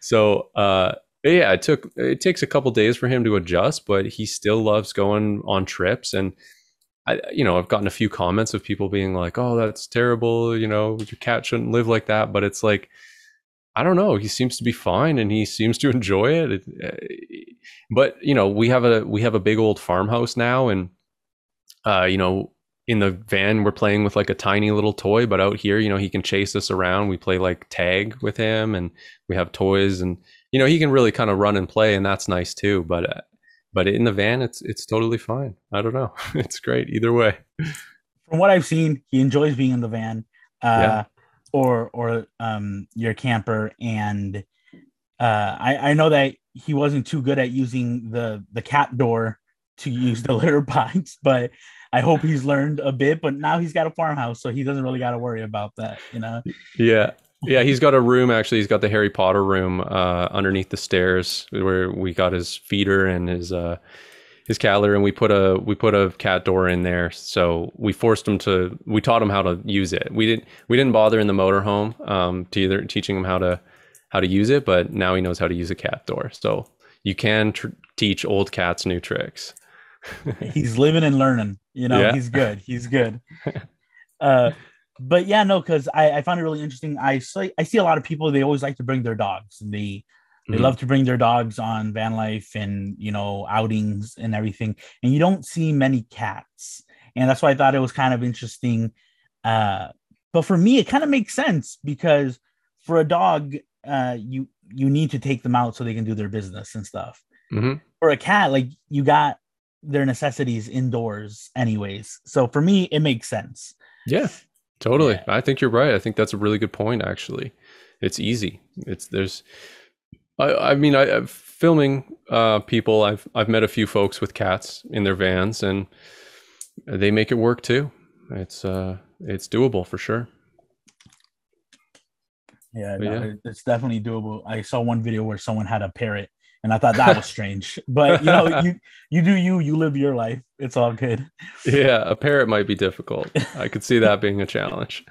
So uh, yeah, it took it takes a couple days for him to adjust, but he still loves going on trips. And I, you know, I've gotten a few comments of people being like, "Oh, that's terrible. You know, your cat shouldn't live like that." But it's like, I don't know. He seems to be fine, and he seems to enjoy it. it, it but you know, we have a we have a big old farmhouse now, and uh, you know, in the van we're playing with like a tiny little toy. But out here, you know, he can chase us around. We play like tag with him, and we have toys, and you know, he can really kind of run and play, and that's nice too. But uh, But in the van, it's it's totally fine. I don't know. It's great either way. From what I've seen, he enjoys being in the van, uh, yeah. or or um, your camper. And uh, I, I know that he wasn't too good at using the the cat door to use the litter box, but I hope he's learned a bit. But now he's got a farmhouse, so he doesn't really got to worry about that, you know. Yeah. Yeah, he's got a room, actually. He's got the Harry Potter room uh, underneath the stairs where we got his feeder and his uh, his cat litter, and we put a we put a cat door in there. So we forced him to. We taught him how to use it. We didn't we didn't bother in the motorhome um, to either teaching him how to how to use it, but now he knows how to use a cat door. So you can tr- teach old cats new tricks. He's living and learning. You know, yeah. He's good. He's good. Uh, But yeah, no, because I, I found it really interesting. I see, I see a lot of people, they always like to bring their dogs. They they mm-hmm. love to bring their dogs on van life and, you know, outings and everything. And you don't see many cats. And that's why I thought it was kind of interesting. Uh, but for me, it kind of makes sense because for a dog, uh, you, you need to take them out so they can do their business and stuff. Mm-hmm. For a cat, like you got their necessities indoors anyways. So for me, it makes sense. Yeah. Totally. Yeah. I think you're right. I think that's a really good point, actually. It's easy. It's there's, I, I mean, I, I'm filming uh, people. I've, I've met a few folks with cats in their vans, and they make it work too. It's, uh, it's doable for sure. Yeah, no, yeah, it's definitely doable. I saw one video where someone had a parrot, and I thought that was strange, but you know, you, you do you, you live your life. It's all good. Yeah. A parrot might be difficult. I could see that being a challenge.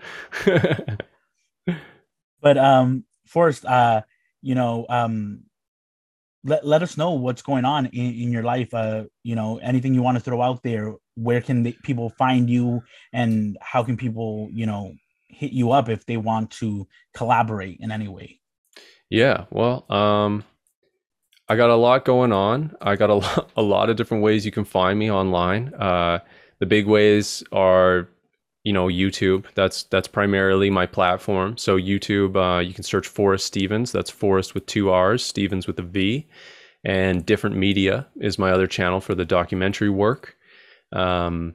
But, um, Forrest, uh, you know, um, let, let us know what's going on in, in your life. Uh, you know, anything you want to throw out there, where can the, people find you, and how can people, you know, hit you up if they want to collaborate in any way? Yeah. Well, um, I got a lot going on. I got a lot, a lot of different ways you can find me online. Uh, the big ways are, you know, YouTube. That's that's primarily my platform. So YouTube, uh, you can search Forrest Stevens. That's Forrest with two R's, Stevens with a V. And Different Media is my other channel for the documentary work. Um,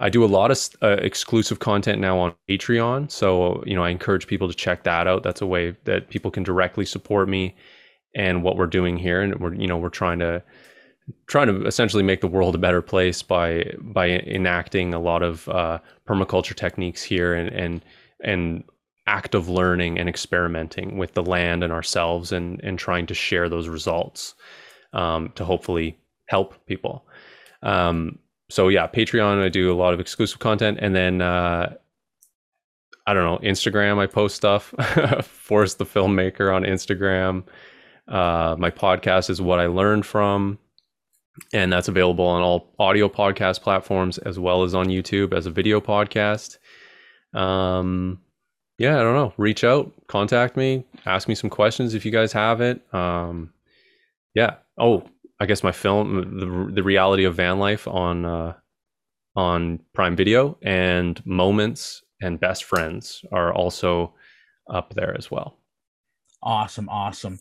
I do a lot of uh, exclusive content now on Patreon. So, you know, I encourage people to check that out. That's a way that people can directly support me and what we're doing here. And we're, you know, we're trying to trying to essentially make the world a better place by by enacting a lot of uh, permaculture techniques here, and and and active learning and experimenting with the land and ourselves, and and trying to share those results um, to hopefully help people. Um, so yeah, Patreon, I do a lot of exclusive content, and then uh, I don't know, Instagram, I post stuff. Forrest the Filmmaker on Instagram. Uh, my podcast is What I Learned From, and that's available on all audio podcast platforms as well as on YouTube as a video podcast. Um, yeah, I don't know. Reach out, contact me, ask me some questions if you guys have it. Um, yeah. Oh, I guess my film, the, the Reality of Van Life on uh, on Prime Video, and Moments and Best Friends are also up there as well. Awesome, awesome.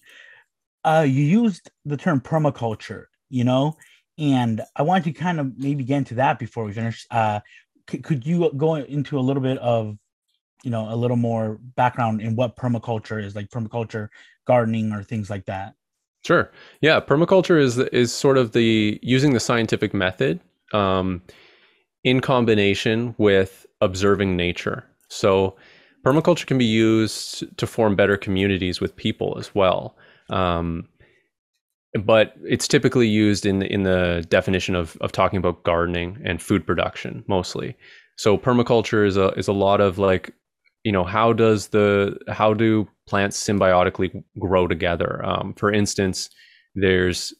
Uh, you used the term permaculture, you know, and I wanted to kind of maybe get into that before we finish. Uh, c- could you go into a little bit of, you know, a little more background in what permaculture is, like permaculture, gardening, or things like that? Sure. Yeah. Permaculture is, is sort of the using the scientific method um, in combination with observing nature. So permaculture can be used to form better communities with people as well. Um, but it's typically used in the, in the definition of, of talking about gardening and food production mostly. So permaculture is a, is a lot of like, you know, how does the, how do plants symbiotically grow together? Um, for instance, there's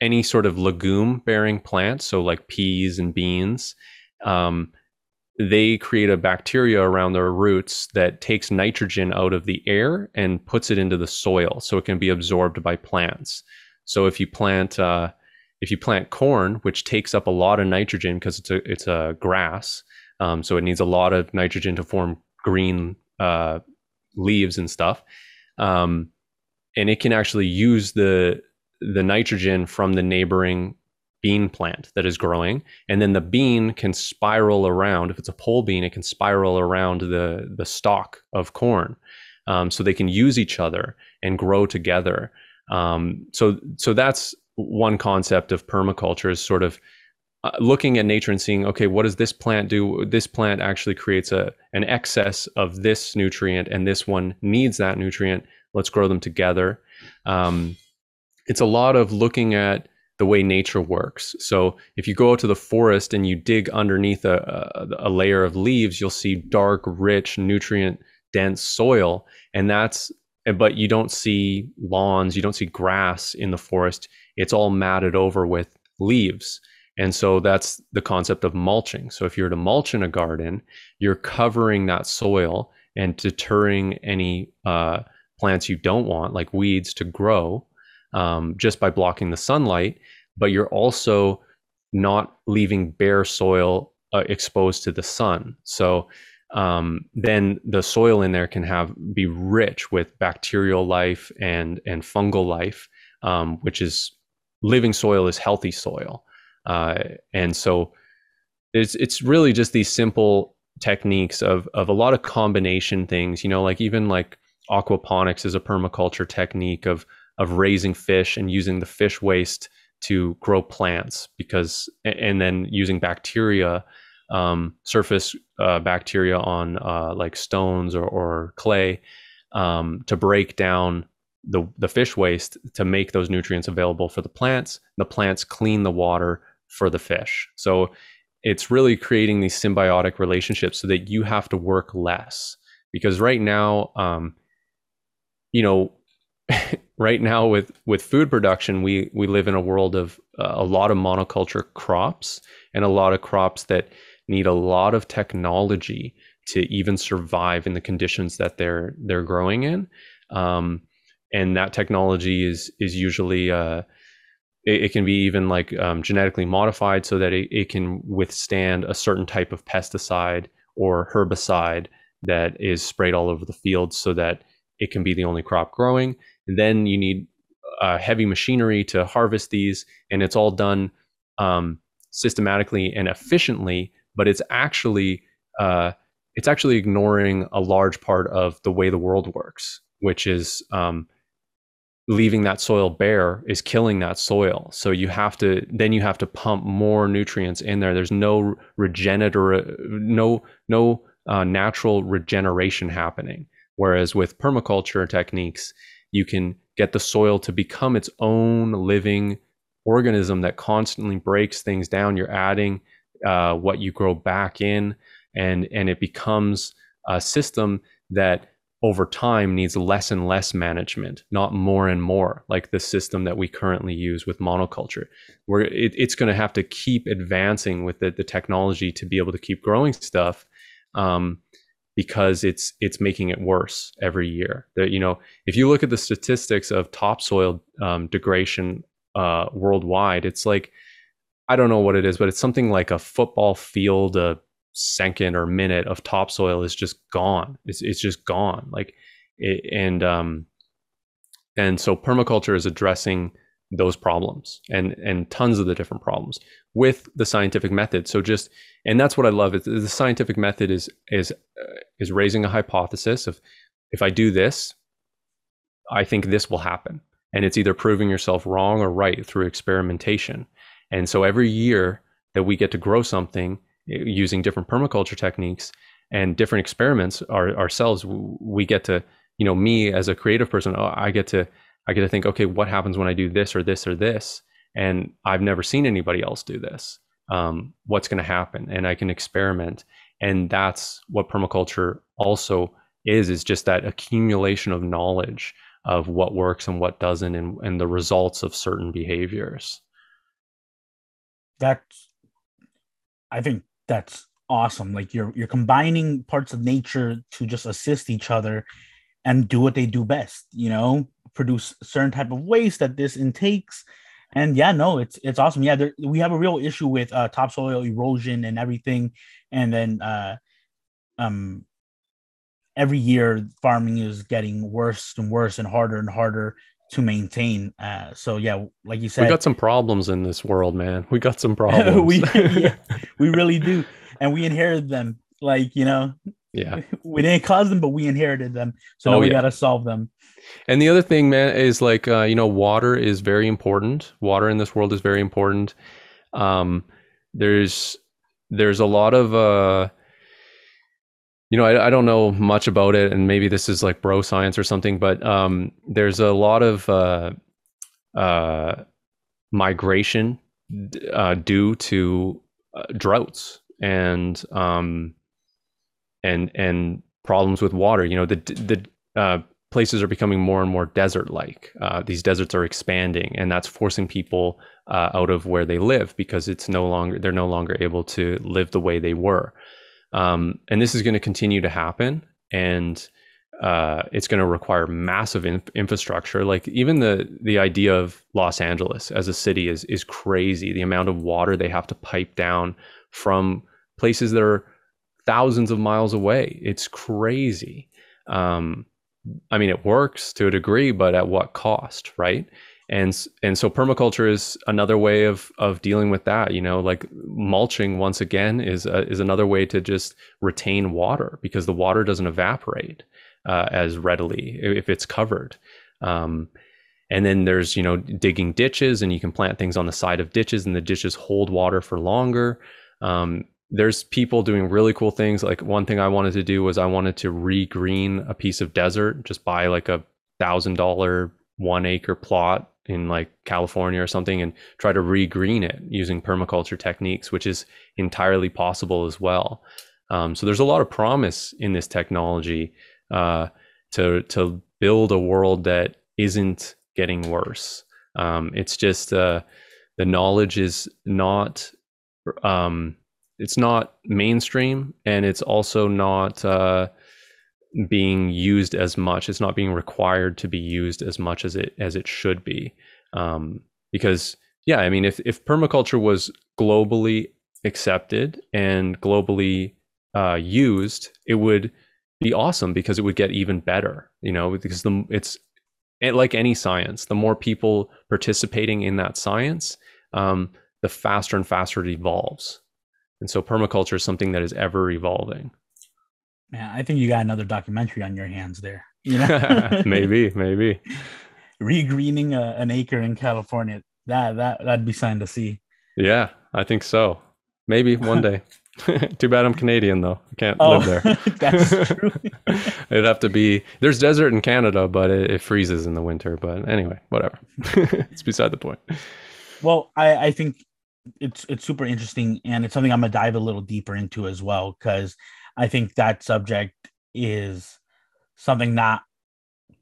any sort of legume bearing plant. So like peas and beans, um, they create a bacteria around their roots that takes nitrogen out of the air and puts it into the soil. So it can be absorbed by plants. So if you plant, uh, if you plant corn, which takes up a lot of nitrogen because it's a, it's a grass. Um, so it needs a lot of nitrogen to form green, uh, leaves and stuff. Um, and it can actually use the, the nitrogen from the neighboring bean plant that is growing. And then the bean can spiral around. If it's a pole bean, it can spiral around the, the stalk of corn. Um, so they can use each other and grow together. Um, so, so that's one concept of permaculture, is sort of uh, looking at nature and seeing, okay, what does this plant do? This plant actually creates a, an excess of this nutrient, and this one needs that nutrient. Let's grow them together. Um, it's a lot of looking at the way nature works. So if you go out to the forest and you dig underneath a, a, a layer of leaves, you'll see dark, rich, nutrient dense soil. And that's, but you don't see lawns, you don't see grass in the forest. It's all matted over with leaves. And so that's the concept of mulching. So if you're to mulch in a garden, you're covering that soil and deterring any uh, plants you don't want, like weeds, to grow. Um, just by blocking the sunlight, but you're also not leaving bare soil uh, exposed to the sun. So um, then the soil in there can have be rich with bacterial life and and fungal life, um, which is living soil is healthy soil. Uh, and so it's it's really just these simple techniques of of a lot of combination things. You know, like even like aquaponics is a permaculture technique of of raising fish and using the fish waste to grow plants, because, and then using bacteria, um, surface uh, bacteria on uh, like stones or, or clay um, to break down the, the fish waste to make those nutrients available for the plants. The plants clean the water for the fish. So it's really creating these symbiotic relationships so that you have to work less, because right now, um, you know, right now with, with food production, we, we live in a world of uh, a lot of monoculture crops and a lot of crops that need a lot of technology to even survive in the conditions that they're, they're growing in. Um, and that technology is, is usually, uh, it, it can be even like um, genetically modified so that it, it can withstand a certain type of pesticide or herbicide that is sprayed all over the field so that it can be the only crop growing. And then you need uh, heavy machinery to harvest these, and it's all done um, systematically and efficiently. But it's actually uh, it's actually ignoring a large part of the way the world works, which is um, leaving that soil bare is killing that soil. So you have to then you have to pump more nutrients in there. There's no regenerator, no no uh, natural regeneration happening. Whereas with permaculture techniques, you can get the soil to become its own living organism that constantly breaks things down. You're adding uh, what you grow back in, and, and it becomes a system that over time needs less and less management, not more and more, like the system that we currently use with monoculture, where it, it's going to have to keep advancing with the, the technology to be able to keep growing stuff. Um, Because it's it's making it worse every year. That, you know, if you look at the statistics of topsoil um, degradation uh, worldwide, it's like, I don't know what it is, but it's something like a football field a second or minute of topsoil is just gone. It's it's just gone. Like, it, and um, and so permaculture is addressing those problems and and tons of the different problems with the scientific method. So just and that's what I love. It's, the scientific method is is uh, is raising a hypothesis of, if I do this, I think this will happen, and it's either proving yourself wrong or right through experimentation. And so every year that we get to grow something using different permaculture techniques, and different experiments are, ourselves. We get to, you know, me as a creative person, I get to, I get to think, okay, what happens when I do this or this or this? And I've never seen anybody else do this. Um, what's going to happen? And I can experiment. And that's what permaculture also is, is just that accumulation of knowledge of what works and what doesn't, and, and the results of certain behaviors. That's, I think that's awesome. Like you're, you're combining parts of nature to just assist each other and do what they do best, you know, produce certain type of waste that this intakes. And yeah, no, it's it's awesome. Yeah, there, we have a real issue with uh, topsoil erosion and everything. And then uh, um, every year, farming is getting worse and worse and harder and harder to maintain. Uh, so yeah, like you said, we got some problems in this world, man. We got some problems. we yeah, we really do, and we inherited them. Like, you know, yeah, we didn't cause them, but we inherited them. So oh, now we yeah. got to solve them. And the other thing, man, is like, uh, you know, water is very important. Water in this world is very important. Um, there's there's a lot of, uh, you know, I, I don't know much about it. And maybe this is like bro science or something. But um, there's a lot of uh, uh, migration uh, due to uh, droughts and um, and and problems with water. You know, the the uh, places are becoming more and more desert-like. Uh, these deserts are expanding, and that's forcing people uh, out of where they live because it's no longer they're no longer able to live the way they were. Um, and this is going to continue to happen, and uh, it's going to require massive in- infrastructure. Like even the the idea of Los Angeles as a city is is crazy. The amount of water they have to pipe down from places that are thousands of miles away. It's crazy. Um, I mean, it works to a degree, but at what cost, right? And and so permaculture is another way of of dealing with that. You know, like mulching once again is a, is another way to just retain water because the water doesn't evaporate uh, as readily if it's covered. Um, and then there's, you know, digging ditches, and you can plant things on the side of ditches, and the ditches hold water for longer. Um, There's people doing really cool things. Like one thing I wanted to do was I wanted to regreen a piece of desert, just buy like a thousand dollar one acre plot in like California or something and try to regreen it using permaculture techniques, which is entirely possible as well. Um, so there's a lot of promise in this technology uh, to to build a world that isn't getting worse. Um, it's just uh, the knowledge is not... Um, It's not mainstream, and it's also not uh, being used as much. It's not being required to be used as much as it as it should be. Um, because, yeah, I mean, if, if permaculture was globally accepted and globally uh, used, it would be awesome because it would get even better, you know, because the, it's like any science. The more people participating in that science, um, the faster and faster it evolves. And so permaculture is something that is ever evolving. Man, I think you got another documentary on your hands there. You know? maybe, maybe. Regreening a, an acre in California. That, that, that'd be something to see. Yeah, I think so. Maybe one day. Too bad I'm Canadian, though. I can't oh, live there. That's true. It'd have to be... There's desert in Canada, but it, it freezes in the winter. But anyway, whatever. It's beside the point. Well, I, I think... It's it's super interesting, and it's something I'm gonna dive a little deeper into as well, because I think that subject is something not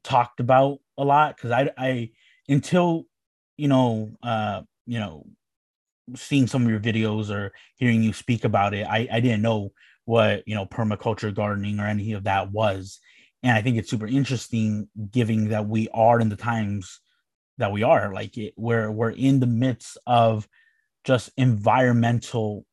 talked about a lot. Because I I until you know uh you know seeing some of your videos or hearing you speak about it, I I didn't know what you know permaculture, gardening, or any of that was, and I think it's super interesting, given that we are in the times that we are, like it, we're we're in the midst of just environmental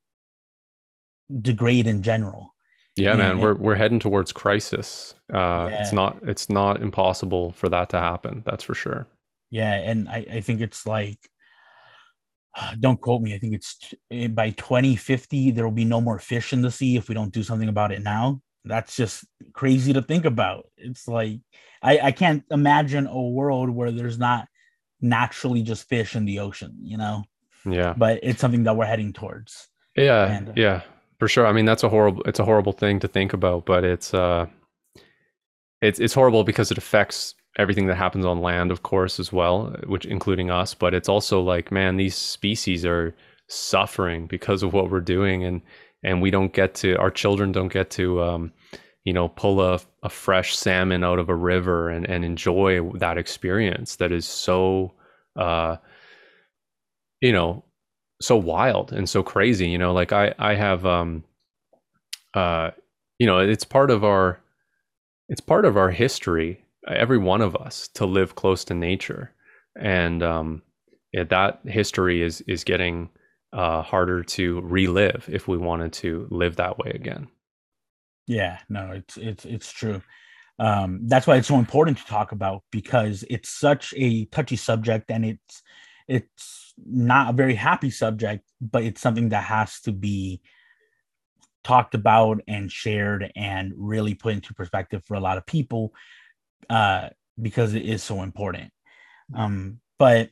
degrade in general. Yeah, and man, it, we're we're heading towards crisis. Uh, yeah. It's not it's not impossible for that to happen. That's for sure. Yeah, and I, I think it's like, don't quote me. I think it's by twenty fifty there will be no more fish in the sea if we don't do something about it now. That's just crazy to think about. It's like I, I can't imagine a world where there's not naturally just fish in the ocean. You know. Yeah, but it's something that we're heading towards. Yeah, and, uh, yeah, For sure. I mean, that's a horrible, it's a horrible thing to think about, but it's, uh, it's, it's horrible because it affects everything that happens on land, of course, as well, which including us, but it's also like, man, these species are suffering because of what we're doing. And, and we don't get to, our children don't get to, um, you know, pull a, a fresh salmon out of a river and, and enjoy that experience that is so, uh, you know, so wild and so crazy, you know, like I, I have, um, uh, you know, it's part of our, it's part of our history, every one of us, to live close to nature. And, um, yeah, that history is, is getting, uh, harder to relive if we wanted to live that way again. Yeah, no, it's, it's, it's true. Um, that's why it's so important to talk about, because it's such a touchy subject, and it's, it's not a very happy subject, but it's something that has to be talked about and shared and really put into perspective for a lot of people, uh, because it is so important. Um, but,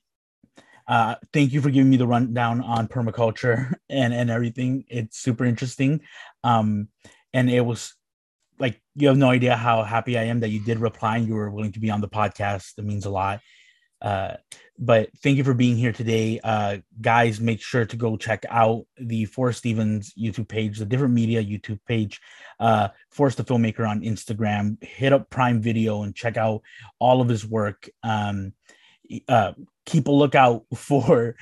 Uh, thank you for giving me the rundown on permaculture and, and everything. It's super interesting. Um, and it was like, you have no idea how happy I am that you did reply and you were willing to be on the podcast. It means a lot. Uh, but thank you for being here today. Uh, guys, make sure to go check out the Forrest Stevens YouTube page, the Different Media YouTube page, uh, Forrest the Filmmaker on Instagram. Hit up Prime Video and check out all of his work. Um, uh, keep a lookout for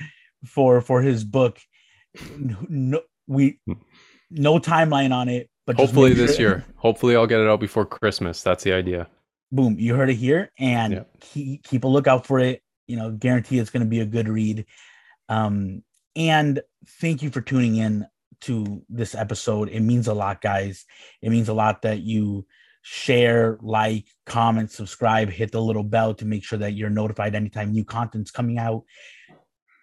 for for his book. No, we no timeline on it, but hopefully just this year. Hopefully I'll get it out before Christmas. That's the idea. Boom, you heard it here. And yeah, keep, keep a lookout for it. You know, guarantee it's going to be a good read. Um, and thank you for tuning in to this episode. It means a lot, guys. It means a lot that you share, like, comment, subscribe, hit the little bell to make sure that you're notified anytime new content's coming out.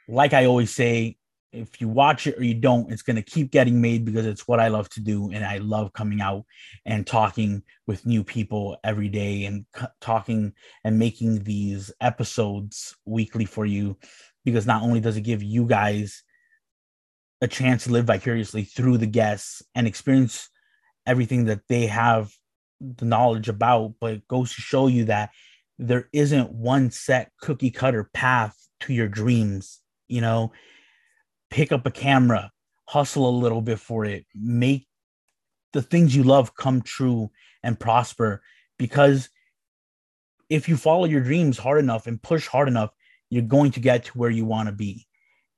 Like I always say, if you watch it or you don't, it's going to keep getting made, because it's what I love to do. And I love coming out and talking with new people every day and c- talking and making these episodes weekly for you, because not only does it give you guys a chance to live vicariously through the guests and experience everything that they have the knowledge about, but it goes to show you that there isn't one set cookie cutter path to your dreams. You know, pick up a camera, hustle a little bit for it, make the things you love come true and prosper, because if you follow your dreams hard enough and push hard enough, you're going to get to where you want to be.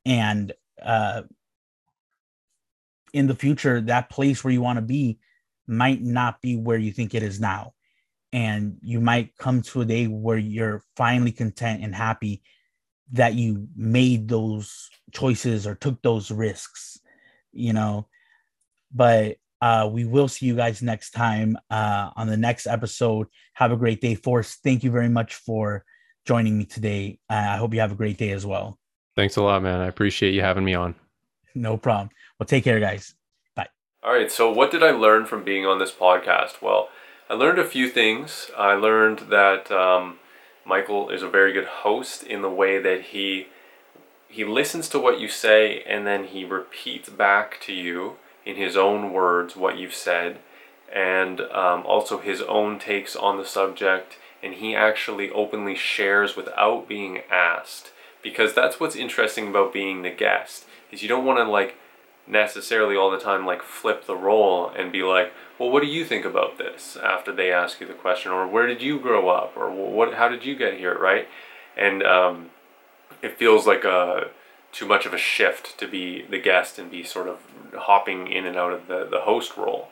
And uh, in the future, that place where you want to be might not be where you think it is now. And you might come to a day where you're finally content and happy that you made those choices or took those risks, you know. But uh, we will see you guys next time uh, on the next episode. Have a great day, Forrest. Thank you very much for joining me today. Uh, I hope you have a great day as well. Thanks a lot, man. I appreciate you having me on. No problem. Well, take care, guys. All right, so what did I learn from being on this podcast? Well, I learned a few things. I learned that um, Michael is a very good host in the way that he he listens to what you say, and then he repeats back to you in his own words what you've said, and um, also his own takes on the subject, and he actually openly shares without being asked, because that's what's interesting about being the guest, is you don't want to, like, necessarily all the time, like, flip the role and be like, well, what do you think about this, after they ask you the question, or where did you grow up, or what, how did you get here, right? And um, it feels like a too much of a shift to be the guest and be sort of hopping in and out of the, the host role,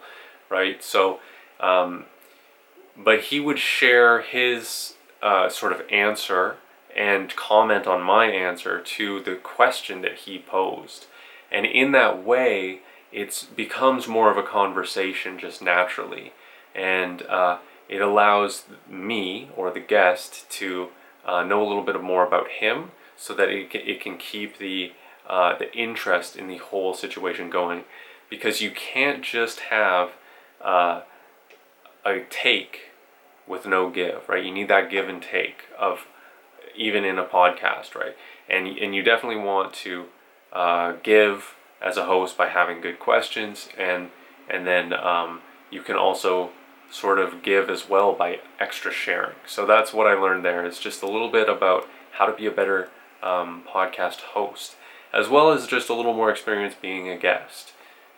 right? So um, but he would share his uh, sort of answer and comment on my answer to the question that he posed. And in that way, it becomes more of a conversation just naturally. And uh, it allows me, or the guest, to uh, know a little bit more about him, so that it can, it can keep the, uh, the interest in the whole situation going. Because you can't just have uh, a take with no give, right? You need that give and take, of even in a podcast, right? And, and you definitely want to Uh, give as a host by having good questions, and and then um, you can also sort of give as well by extra sharing. So that's what I learned there, is just a little bit about how to be a better um, podcast host, as well as just a little more experience being a guest.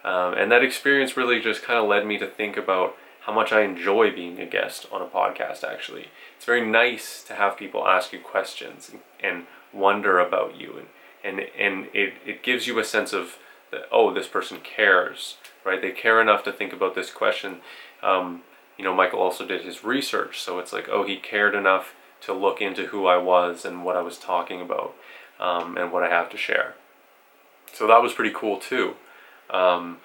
Um, and that experience really just kind of led me to think about how much I enjoy being a guest on a podcast, actually. It's very nice to have people ask you questions and, and wonder about you, and and and it, it gives you a sense of, that, oh, this person cares, right? They care enough to think about this question. Um, you know, Michael also did his research, so it's like, oh, he cared enough to look into who I was and what I was talking about, um, and what I have to share. So that was pretty cool too. Um,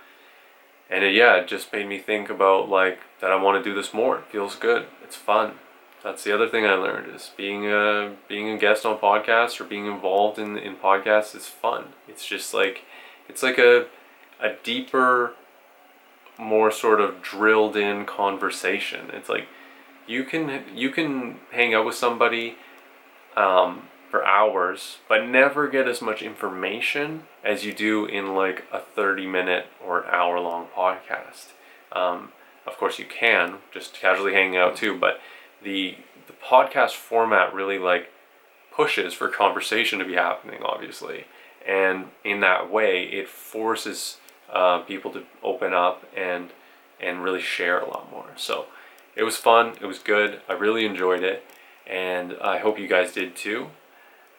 and it, yeah, it just made me think about, like, that I want to do this more. It feels good. It's fun. That's the other thing I learned, is being a, being a guest on podcasts or being involved in, in podcasts is fun. It's just like, it's like a, a deeper, more sort of drilled in conversation. It's like you can, you can hang out with somebody, um, for hours, but never get as much information as you do in like a thirty minute or an hour long podcast. Um, of course you can just casually hang out too, but the, the podcast format really like pushes for conversation to be happening, obviously. And in that way, it forces uh, people to open up and, and really share a lot more. So it was fun. It was good. I really enjoyed it. And I hope you guys did too.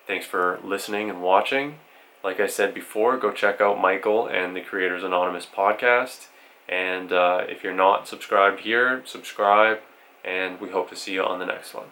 Thanks for listening and watching. Like I said before, go check out Michael and the Creators Anonymous podcast. And uh, if you're not subscribed here, subscribe. And we hope to see you on the next one.